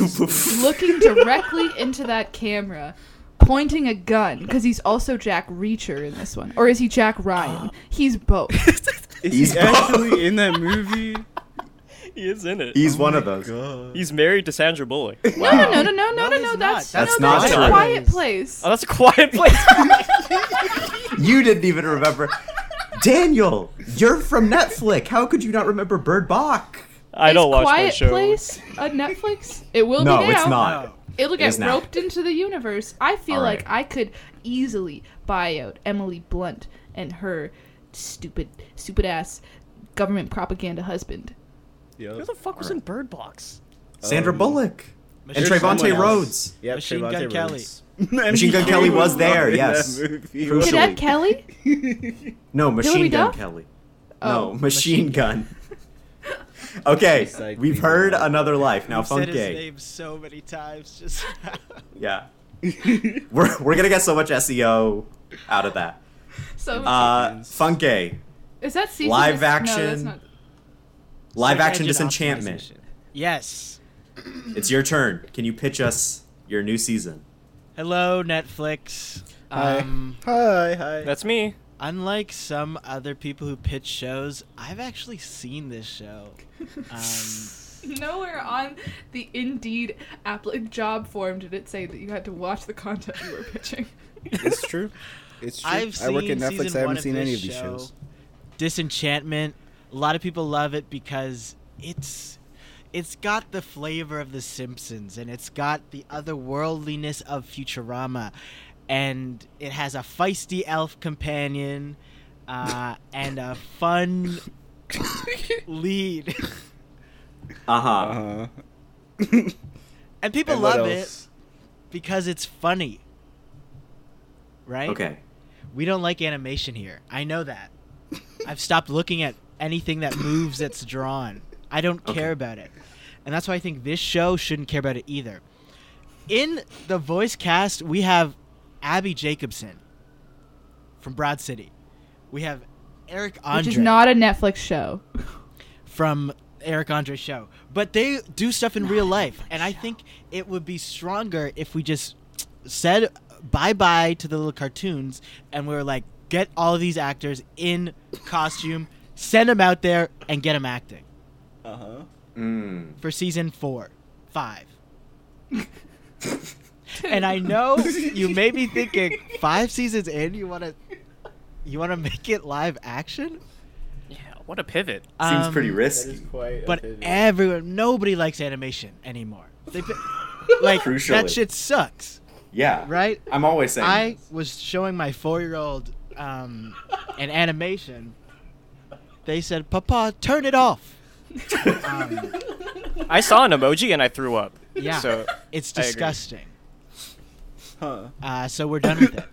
Looking directly into that camera, pointing a gun, because he's also Jack Reacher in this one. Or is he Jack Ryan? He's both. Is he's he both. actually in that movie? He is in it. He's oh one of those. God. He's married to Sandra Bullock. Wow. No, no, no, no, no, no, no, no. That's, that's, no, that's not a Quiet Place. Oh, that's a Quiet Place. You didn't even remember. Daniel, you're from Netflix. How could you not remember Bird Box? I is don't watch Quiet my show. Place on Netflix? It will no, be now. No, it's not. It'll get it roped not. into the universe. I feel right. like I could easily buy out Emily Blunt and her stupid, stupid ass government propaganda husband. Yep. Who the fuck All was right. in Bird Box? Sandra um, Bullock and Trayvonte Rhodes. Yep, Machine Trayvonte Gun Kelly. Machine Gun Kelly was there. Yes. Cadet Kelly? No, Machine Gun Kelly. No, Machine Gun. Okay, like we've heard know. Another life. Now, Funke. I've said his name so many times. Just yeah. We're we're going to get so much S E O out of that. So uh, Funke. Is that season? Live action. No, that's not... Live action Disenchantment. Yes. It's your turn. Can you pitch us your new season? Hello, Netflix. Hi. Um, hi, hi. That's me. Unlike some other people who pitch shows, I've actually seen this show. Um, Nowhere on the Indeed app- job form did it say that you had to watch the content you were pitching. It's true. It's true. I've I work at Netflix. I haven't seen any of these show. shows. Disenchantment. A lot of people love it because it's it's got the flavor of The Simpsons, and it's got the otherworldliness of Futurama, and it has a feisty elf companion uh, and a fun lead. Uh-huh. Uh-huh. And people and love it because it's funny, right? Okay. We don't like animation here. I know that. I've stopped looking at anything that moves that's drawn. I don't okay. care about it. And that's why I think this show shouldn't care about it either. In the voice cast, we have Abby Jacobson from Broad City. We have Eric Andre. Which is not a Netflix show. From Eric Andre show. But they do stuff in not real life. And I show. think it would be stronger if we just said bye-bye to the little cartoons and we were like, get all of these actors in costume, send them out there, and get them acting. Uh-huh. Mm. For season four, five. And I know you may be thinking, five seasons in, you want to you want to make it live action? Yeah, what a pivot. Um, Seems pretty risky. But everyone, nobody likes animation anymore. They, like, Crucially. That shit sucks. Yeah. Right? I'm always saying I this. was showing my four-year-old um, an animation. They said, Papa, turn it off. um, I saw an emoji and I threw up. Yeah, so it's disgusting. Huh. Uh, so we're done with it.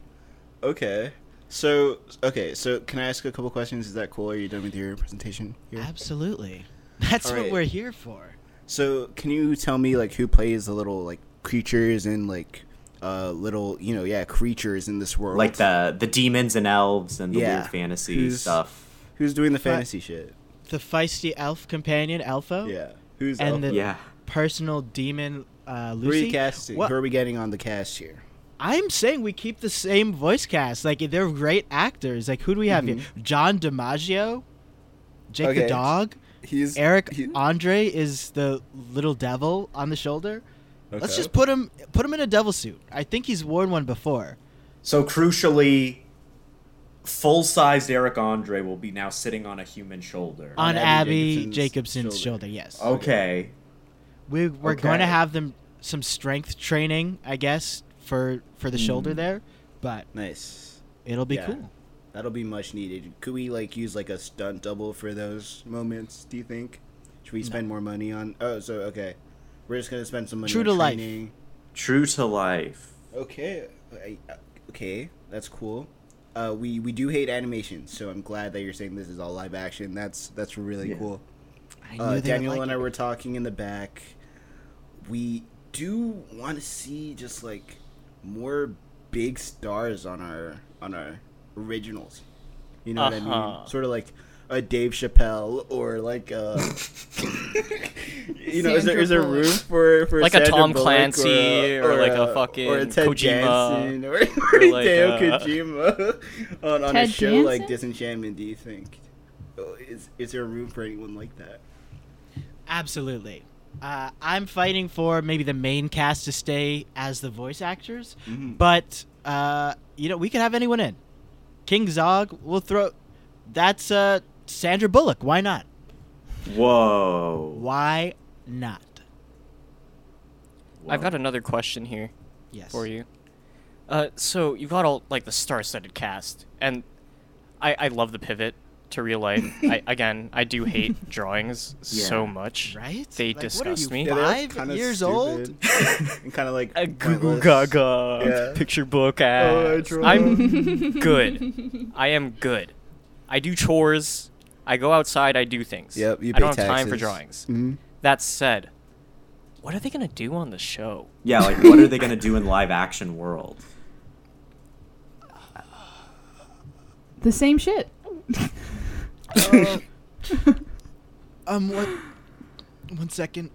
Okay. So okay. So can I ask a couple questions? Is that cool? Are you done with your presentation here? Absolutely. That's All right. what we're here for. So can you tell me like who plays the little like creatures and like uh, little you know yeah creatures in this world? Like the the demons and elves and the yeah. weird fantasy who's, stuff. Who's doing the fantasy but, shit? The feisty elf companion, Alpha. Yeah. Who's and Alpha? The yeah. personal demon, uh, Lucy. Recasting. What? Who are we getting on the cast here? I'm saying we keep the same voice cast. Like, they're great actors. Like, who do we have mm-hmm. here? John DiMaggio? Jake okay. the Dog? He's, Eric he... Andre is the little devil on the shoulder. Okay. Let's just put him put him in a devil suit. I think he's worn one before. So, crucially... full-sized Eric Andre will be now sitting on a human shoulder. On, on Abby Jacobson's, Jacobson's shoulder. shoulder, yes. Okay. We, we're okay. going to have them some strength training, I guess, for, for the mm. shoulder there. But nice. It'll be yeah. cool. That'll be much needed. Could we, like, use, like, a stunt double for those moments, do you think? Should we spend no. more money on... Oh, so, okay. We're just going to spend some money True on to training. Life. True to life. Okay. Okay, that's cool. Uh, we, we do hate animation, so I'm glad that you're saying this is all live action. That's that's really yeah. cool. I uh, Daniel like and I it. were talking in the back. We do want to see just like more big stars on our on our originals. You know uh-huh. what I mean? Sort of like a Dave Chappelle or like a you know, Sandra is there is there room for, for like Sandra a Tom Bullock Clancy or, a, or, or like a, a fucking or a Ted Kojima or, or, or Hideo like Kojima on, on a show Jansen? Like Disenchantment? Do you think is is there room for anyone like that? Absolutely. Uh, I'm fighting for maybe the main cast to stay as the voice actors, mm-hmm. but uh, you know we could have anyone in. King Zog, we'll throw. That's uh, Sandra Bullock. Why not? Whoa. Why not? Whoa. I've got another question here yes. for you. Uh, so you got all like the star-studded cast, and I, I love the pivot to real life. I, again, I do hate drawings yeah. so much. Right? They like, disgust me. Yeah, Five years stupid. Old? Kind of like a Google Gaga yeah. picture book ass. Oh, I'm good. I am good. I do chores. I go outside. I do things. Yep, you pay I don't have taxes. time for drawings. Mm-hmm. That said, what are they going to do on the show? Yeah, like, what are they going to do in live action world? The same shit. uh, um, what? One second.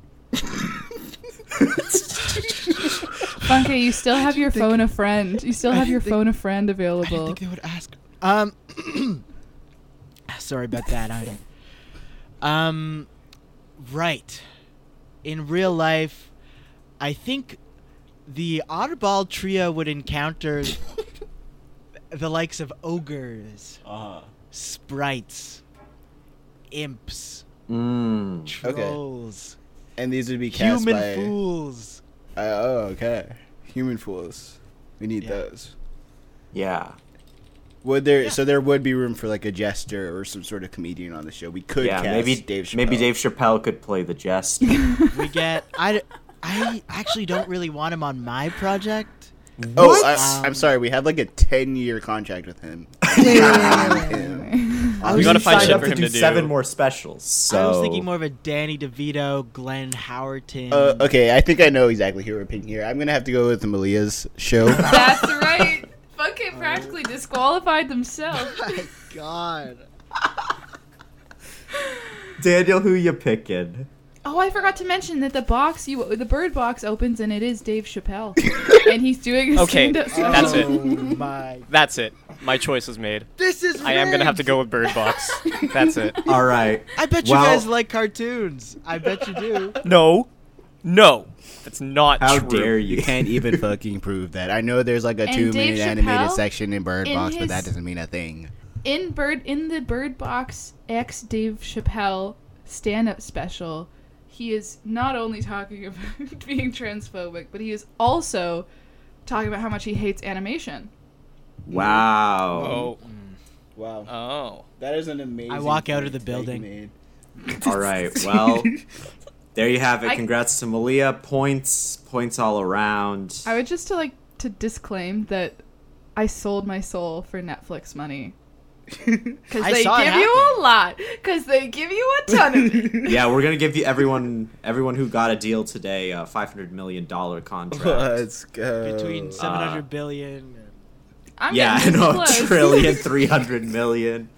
Funke, you still have your phone a friend. You still have your phone a friend available. I didn't think they would ask. Um... Sorry about that. I don't. Um, right. In real life, I think the Otterball trio would encounter the likes of ogres, uh-huh. sprites, imps, mm, trolls. Okay. And these would be cast human by... fools. Uh, oh, okay. Human fools. We need yeah. those. Yeah. Would there yeah. so there would be room for like a jester or some sort of comedian on the show? We could yeah, cast maybe, Dave Chappelle. Maybe Dave Chappelle could play the jester. we get I, I actually don't really want him on my project. What? Oh, I, um, I'm sorry. We have like a ten-year contract with him. him. We got to find shit for him to do seven more specials. So. I was thinking more of a Danny DeVito, Glenn Howerton. Uh, okay, I think I know exactly who we're picking here. I'm gonna have to go with Malia's show. That's right. Funke practically disqualified themselves. Oh my God. Daniel, who you picking? Oh, I forgot to mention that the box, you the Bird Box opens, and it is Dave Chappelle, and he's doing a okay, stand-up. Okay, that's it. Oh my. That's it. My choice was made. This is. I rigged. am gonna have to go with Bird Box. That's it. All right. I bet you well, guys like cartoons. I bet you do. No, no, that's not How true. How dare you? You can't even fucking prove that. I know there's like a two-minute animated section in Bird in Box, his, but that doesn't mean a thing. In Bird, in the Bird Box X Dave Chappelle stand-up special. He is not only talking about being transphobic, but he is also talking about how much he hates animation. Wow. Oh. Wow. Oh. That is an amazing... I walk out of the building. All right. Well, there you have it. Congrats I, to Malia. Points. Points all around. I would just to like to disclaim that I sold my soul for Netflix money. Because they give you a lot. Because they give you a ton of it. Yeah, we're gonna give you everyone, everyone who got a deal today, a five hundred million dollar contract. Let's go. Between seven hundred uh, billion. I'm yeah, I know, a trillion, three hundred million.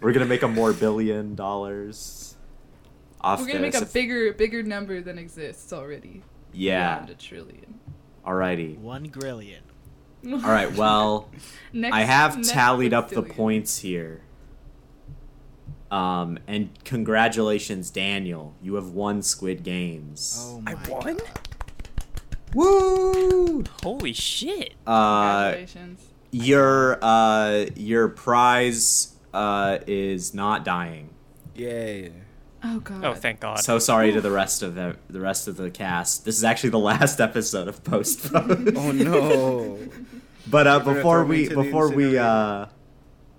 We're gonna make a more billion dollars. Off we're gonna this. make a bigger, bigger number than exists already. Yeah. Beyond a trillion. Alrighty. One grillion. All right, well, next, I have tallied up the points here. Um, and congratulations, Daniel. You have won Squid Games. Oh my I won? God. Woo! Holy shit. Uh, congratulations. Your, uh, your prize uh, is not dying. Yay. Oh God! Oh, thank God! So sorry to the rest of the, the rest of the cast. This is actually the last episode of Post Post. Oh no! But uh, before we before we uh,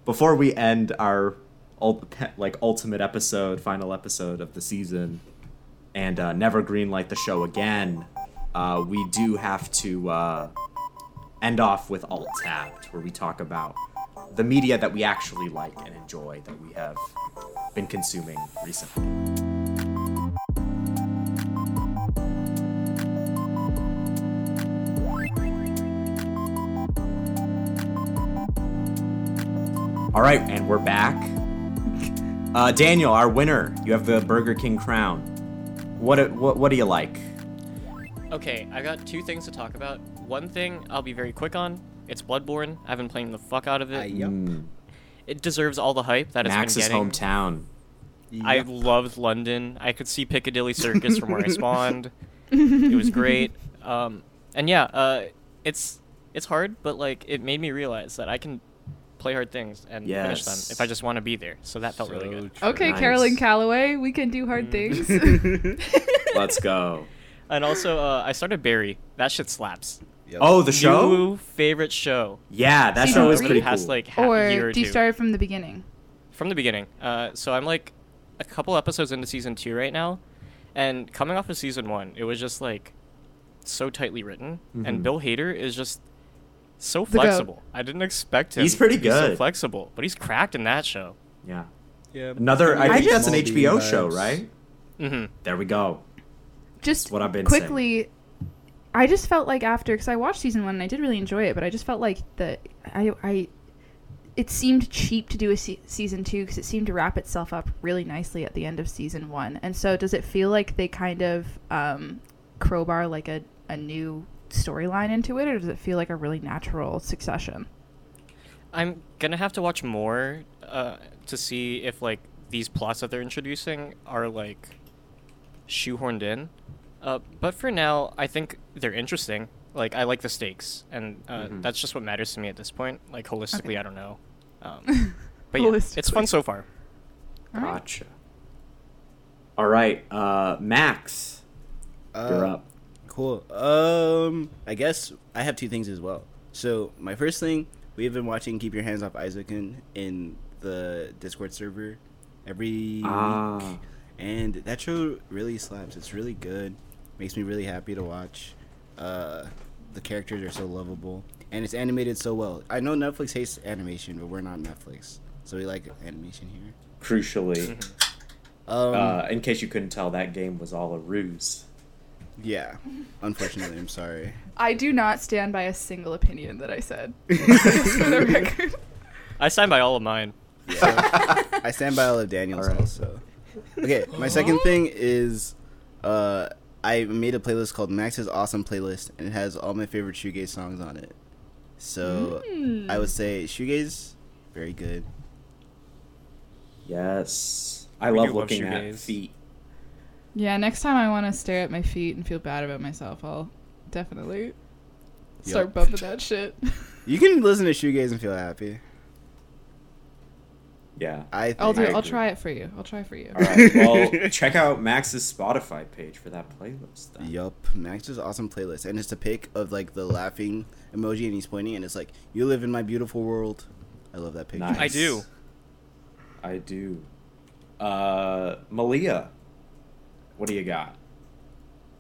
before we end our ul- like ultimate episode, final episode of the season, and uh, never greenlight the show again, uh, we do have to uh, end off with Alt Tapped, where we talk about the media that we actually like and enjoy that we have been consuming recently. All right, and we're back. Uh, Daniel, our winner, you have the Burger King crown. What what what do you like? Okay, I got two things to talk about. One thing I'll be very quick on. It's Bloodborne. I've been playing the fuck out of it. Uh, yep. It deserves all the hype that it's Max's been getting. Max's hometown. Yep. I loved London. I could see Piccadilly Circus from where I spawned. It was great. Um, and yeah, uh, it's it's hard, but like it made me realize that I can play hard things and yes. finish them if I just want to be there. So that felt so really good. True. Okay, nice. Carolyn Calloway, we can do hard mm. things. Let's go. And also, uh, I started Barry. That shit slaps. Yep. Oh, the show? New favorite show. Yeah, that show is pretty past, cool. Like, half or, year or do you two. Start from the beginning? From the beginning. Uh, so I'm like a couple episodes into season two right now, and coming off of season one, it was just like so tightly written, mm-hmm. and Bill Hader is just so flexible. I didn't expect him. He's pretty to be good. So flexible, but he's cracked in that show. Yeah. Yeah. Another. I, I think that's an H B O vibes. Show, right? Mm-hmm. There we go. Just that's what I've been quickly. Saying. I just felt like after, because I watched season one and I did really enjoy it, but I just felt like the I I it seemed cheap to do a se- season two because it seemed to wrap itself up really nicely at the end of season one. And so, does it feel like they kind of um, crowbar like a a new storyline into it, or does it feel like a really natural succession? I'm gonna have to watch more uh, to see if like these plots that they're introducing are like shoehorned in. Uh, but for now, I think they're interesting. Like, I like the stakes, and uh, mm-hmm. that's just what matters to me at this point. Like, holistically, okay. I don't know. Um, But yeah, it's fun so far. Gotcha. All right, uh, Max, uh, you're up. Cool. Um, I guess I have two things as well. So my first thing, we've been watching Keep Your Hands Off Isaac in, in the Discord server every ah. week. And that show really slaps. It's really good. Makes me really happy to watch. Uh, the characters are so lovable. And it's animated so well. I know Netflix hates animation, but we're not Netflix. So we like animation here. Crucially. um, uh, in case you couldn't tell, that game was all a ruse. Yeah. Unfortunately, I'm sorry. I do not stand by a single opinion that I said. Just for the record. I stand by all of mine. Yeah. I stand by all of Daniel's all right. also. Okay, my second thing is... Uh, I made a playlist called Max's Awesome Playlist, and it has all my favorite shoegaze songs on it. So mm. I would say shoegaze, very good. Yes. I we love looking love at feet. Yeah, next time I want to stare at my feet and feel bad about myself, I'll definitely yep. start bumping that shit. You can listen to shoegaze and feel happy. Yeah. I think I'll do it. I'll try it for you. I'll try for you. All right. Well, check out Max's Spotify page for that playlist then. Yup. Max's Awesome Playlist. And it's a pic of like the laughing emoji and he's pointing and it's like, "You live in my beautiful world." I love that picture. Nice. I do. I do. Uh, Malia, what do you got?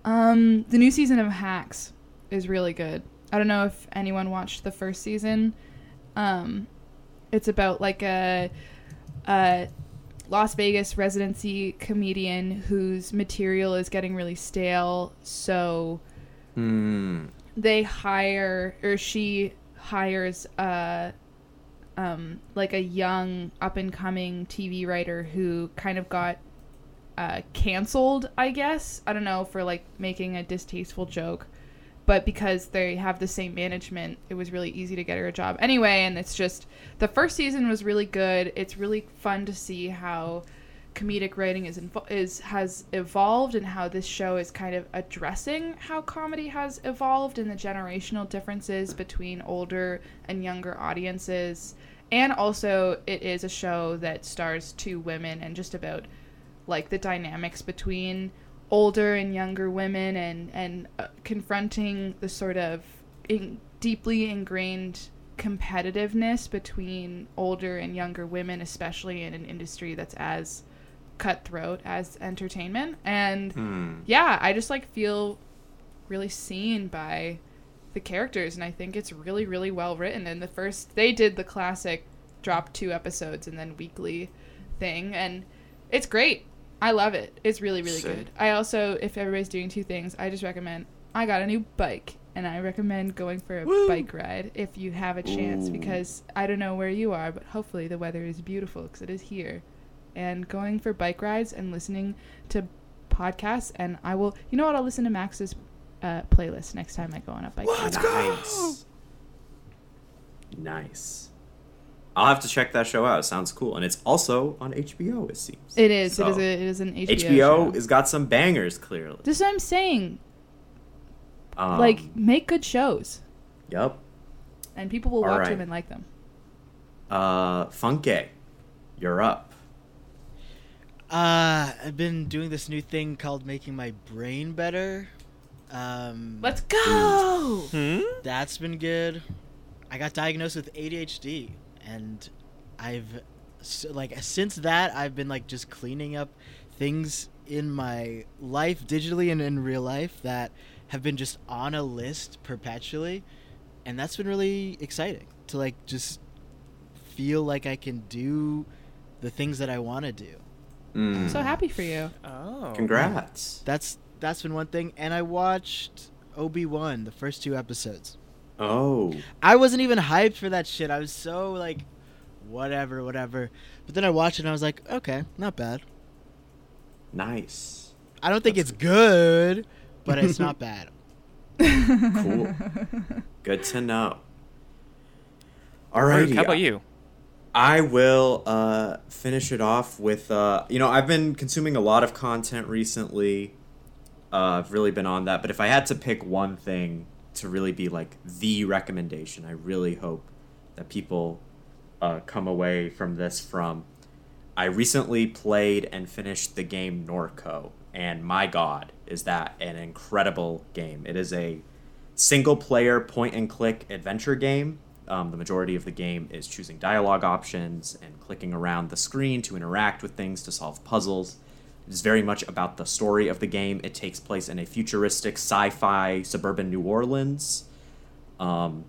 Um, the new season of Hacks is really good. I don't know if anyone watched the first season. Um, it's about like a... Uh, Las Vegas residency comedian whose material is getting really stale, so mm. they hire or she hires a um, like a young up and coming T V writer who kind of got uh, canceled, I guess. I don't know, for like making a distasteful joke, but because they have the same management, it was really easy to get her a job. Anyway, and it's just, the first season was really good. It's really fun to see how comedic writing is, invo- is has evolved and how this show is kind of addressing how comedy has evolved and the generational differences between older and younger audiences. And also, it is a show that stars two women and just about, like, the dynamics between older and younger women and, and uh, confronting the sort of in, deeply ingrained competitiveness between older and younger women, especially in an industry that's as cutthroat as entertainment. And hmm. yeah, I just like feel really seen by the characters. And I think it's really, really well written. And the first, they did the classic drop two episodes and then weekly thing. And it's great. I love it. It's really, really Sick. good. I also, if everybody's doing two things, I just recommend, I got a new bike, and I recommend going for a Woo! bike ride if you have a chance, Ooh. because I don't know where you are, but hopefully the weather is beautiful, because it is here. And going for bike rides and listening to podcasts, and I will, you know what, I'll listen to Max's uh, playlist next time I go on a bike Let's ride. Let's go! Nice. I'll have to check that show out. It sounds cool. And it's also on H B O, it seems. It is. So it, is a, it is an H B O H B O show. Has got some bangers, clearly. This is what I'm saying. Um, like, make good shows. Yep. And people will All watch right. them and like them. Uh, Funke, you're up. Uh, I've been doing this new thing called Making My Brain Better. Um, Let's go! Hmm? That's been good. I got diagnosed with A D H D. And I've, like, since that, I've been, like, just cleaning up things in my life, digitally and in real life, that have been just on a list perpetually. And that's been really exciting to, like, just feel like I can do the things that I want to do. Mm. I'm so happy for you. Oh. Congrats. Yeah. That's That's been one thing. And I watched Obi-Wan, the first two episodes. Oh. I wasn't even hyped for that shit. I was so like, whatever, whatever. But then I watched it and I was like, okay, not bad. Nice. I don't think That's it's good, good but it's not bad. Cool. Good to know. All right. How about you? I will uh, finish it off with, uh, you know, I've been consuming a lot of content recently. Uh, I've really been on that. But if I had to pick one thing to really be like the recommendation, I really hope that people uh, come away from this from. I recently played and finished the game Norco, and my God, is that an incredible game. It is a single-player point-and-click adventure game. Um, the majority of the game is choosing dialogue options and clicking around the screen to interact with things, to solve puzzles. It is very much about the story of the game. It takes place in a futuristic sci-fi suburban New Orleans. Um,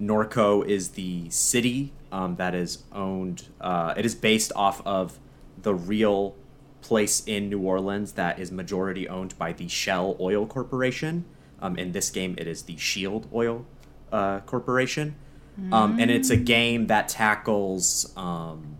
Norco is the city um, that is owned. Uh, it is based off of the real place in New Orleans that is majority owned by the Shell Oil Corporation. Um, in this game, it is the Shield Oil uh, Corporation. Mm. Um, and it's a game that tackles um,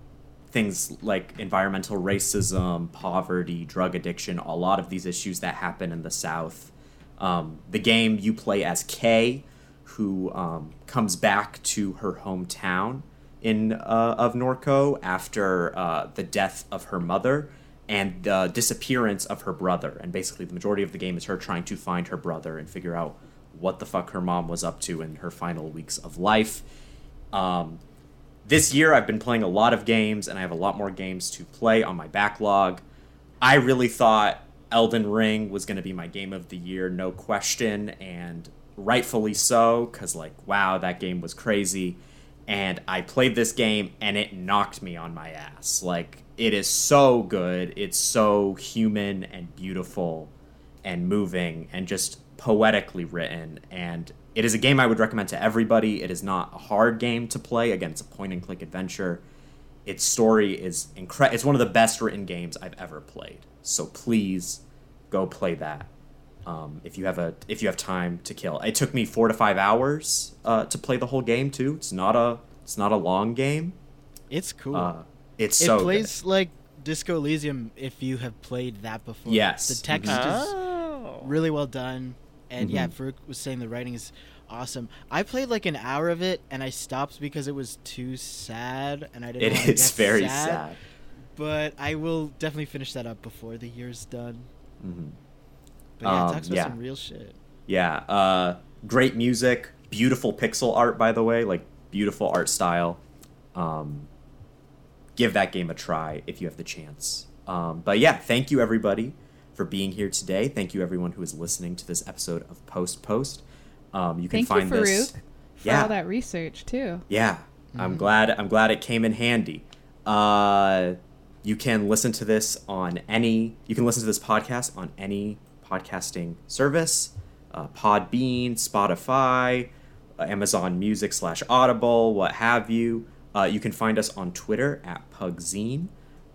things like environmental racism, poverty, drug addiction, a lot of these issues that happen in the South. Um, the game, you play as Kay, who um, comes back to her hometown in uh, of Norco after uh, the death of her mother and the disappearance of her brother. And basically the majority of the game is her trying to find her brother and figure out what the fuck her mom was up to in her final weeks of life. Um, this year I've been playing a lot of games, and I have a lot more games to play on my backlog. I really thought Elden Ring was going to be my game of the year, no question, and rightfully so, because, like, wow, that game was crazy. And I played this game, and it knocked me on my ass. Like, it is so good. It's so human and beautiful and moving and just poetically written. And it is a game I would recommend to everybody. It is not a hard game to play. Again, it's a point-and-click adventure. Its story is incredible. It's one of the best written games I've ever played. So please go play that. Um, if you have a if you have time to kill. It took me four to five hours uh, to play the whole game too. It's not a it's not a long game. It's cool. Uh, it's it so plays good. Like Disco Elysium if you have played that before. Yes, the text oh. is really well done, and mm-hmm. yeah, Faruk was saying the writing is awesome. I played like an hour of it and I stopped because it was too sad, and I didn't. It want is to get very sad. sad. But I will definitely finish that up before the year's done. Mm-hmm. But yeah, it talks about um, yeah. some real shit. Yeah. Uh, great music. Beautiful pixel art, by the way. Like, beautiful art style. Um, give that game a try if you have the chance. Um, but yeah, thank you, everybody, for being here today. Thank you, everyone who is listening to this episode of Post Post. Um, you can thank find you, Faruk, this. For yeah. all that research, too. Yeah. Mm. I'm glad I'm glad it came in handy. Uh, you can listen to this on any... You can listen to this podcast on any... podcasting service, uh, Podbean, Spotify, uh, Amazon Music slash Audible, what have you. Uh, you can find us on Twitter at Pugzine.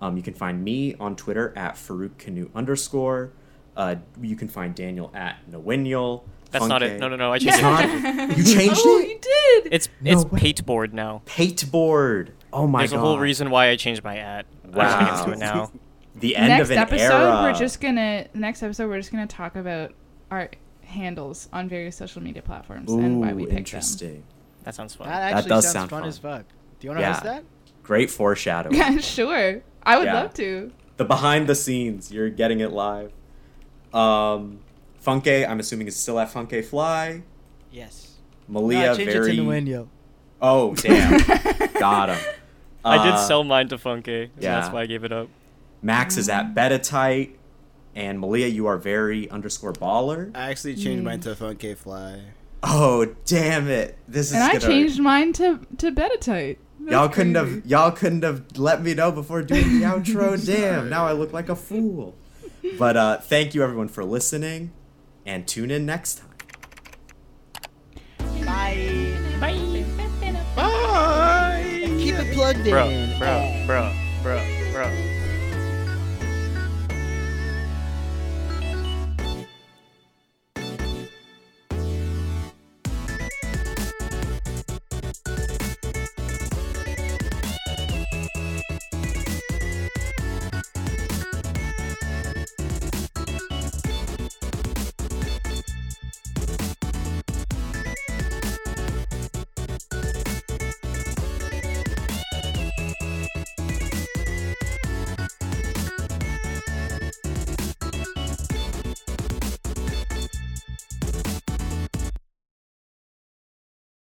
Um, you can find me on Twitter at FarukCanu underscore. Uh, you can find Daniel at Nowinial. That's Funke. Not it. No, no, no. I changed yeah. it. You changed oh, it? You did. It's no it's way. Paintboard now. Paintboard. Oh, my There's God. There's a whole reason why I changed my at. Wow. I'm just going to do it now. The end next of an episode, era. We're just gonna. Next episode, we're just gonna talk about our handles on various social media platforms Ooh, and why we picked them. Interesting. That sounds fun. That actually that does sounds sound fun, fun as fuck. Do you want to yeah. host that? Great foreshadowing. Yeah, sure. I would yeah. love to. The behind the scenes. You're getting it live. Um, Funke, I'm assuming is still at Funke Fly. Yes. Malia, no, I very. It to Nueno. Oh damn! Got him. Uh, I did sell mine to Funke. So yeah. That's why I gave it up. Max is at Betatite, and Malia, you are very underscore baller. I actually changed mm. mine to Funke Fly. Oh damn it! This is and I gonna... changed mine to to Betatite. Y'all crazy. couldn't have y'all couldn't have let me know before doing the outro. Damn! Now I look like a fool. But uh, thank you everyone for listening, and tune in next time. Bye bye bye. Bye. Keep it plugged in, bro, bro, bro.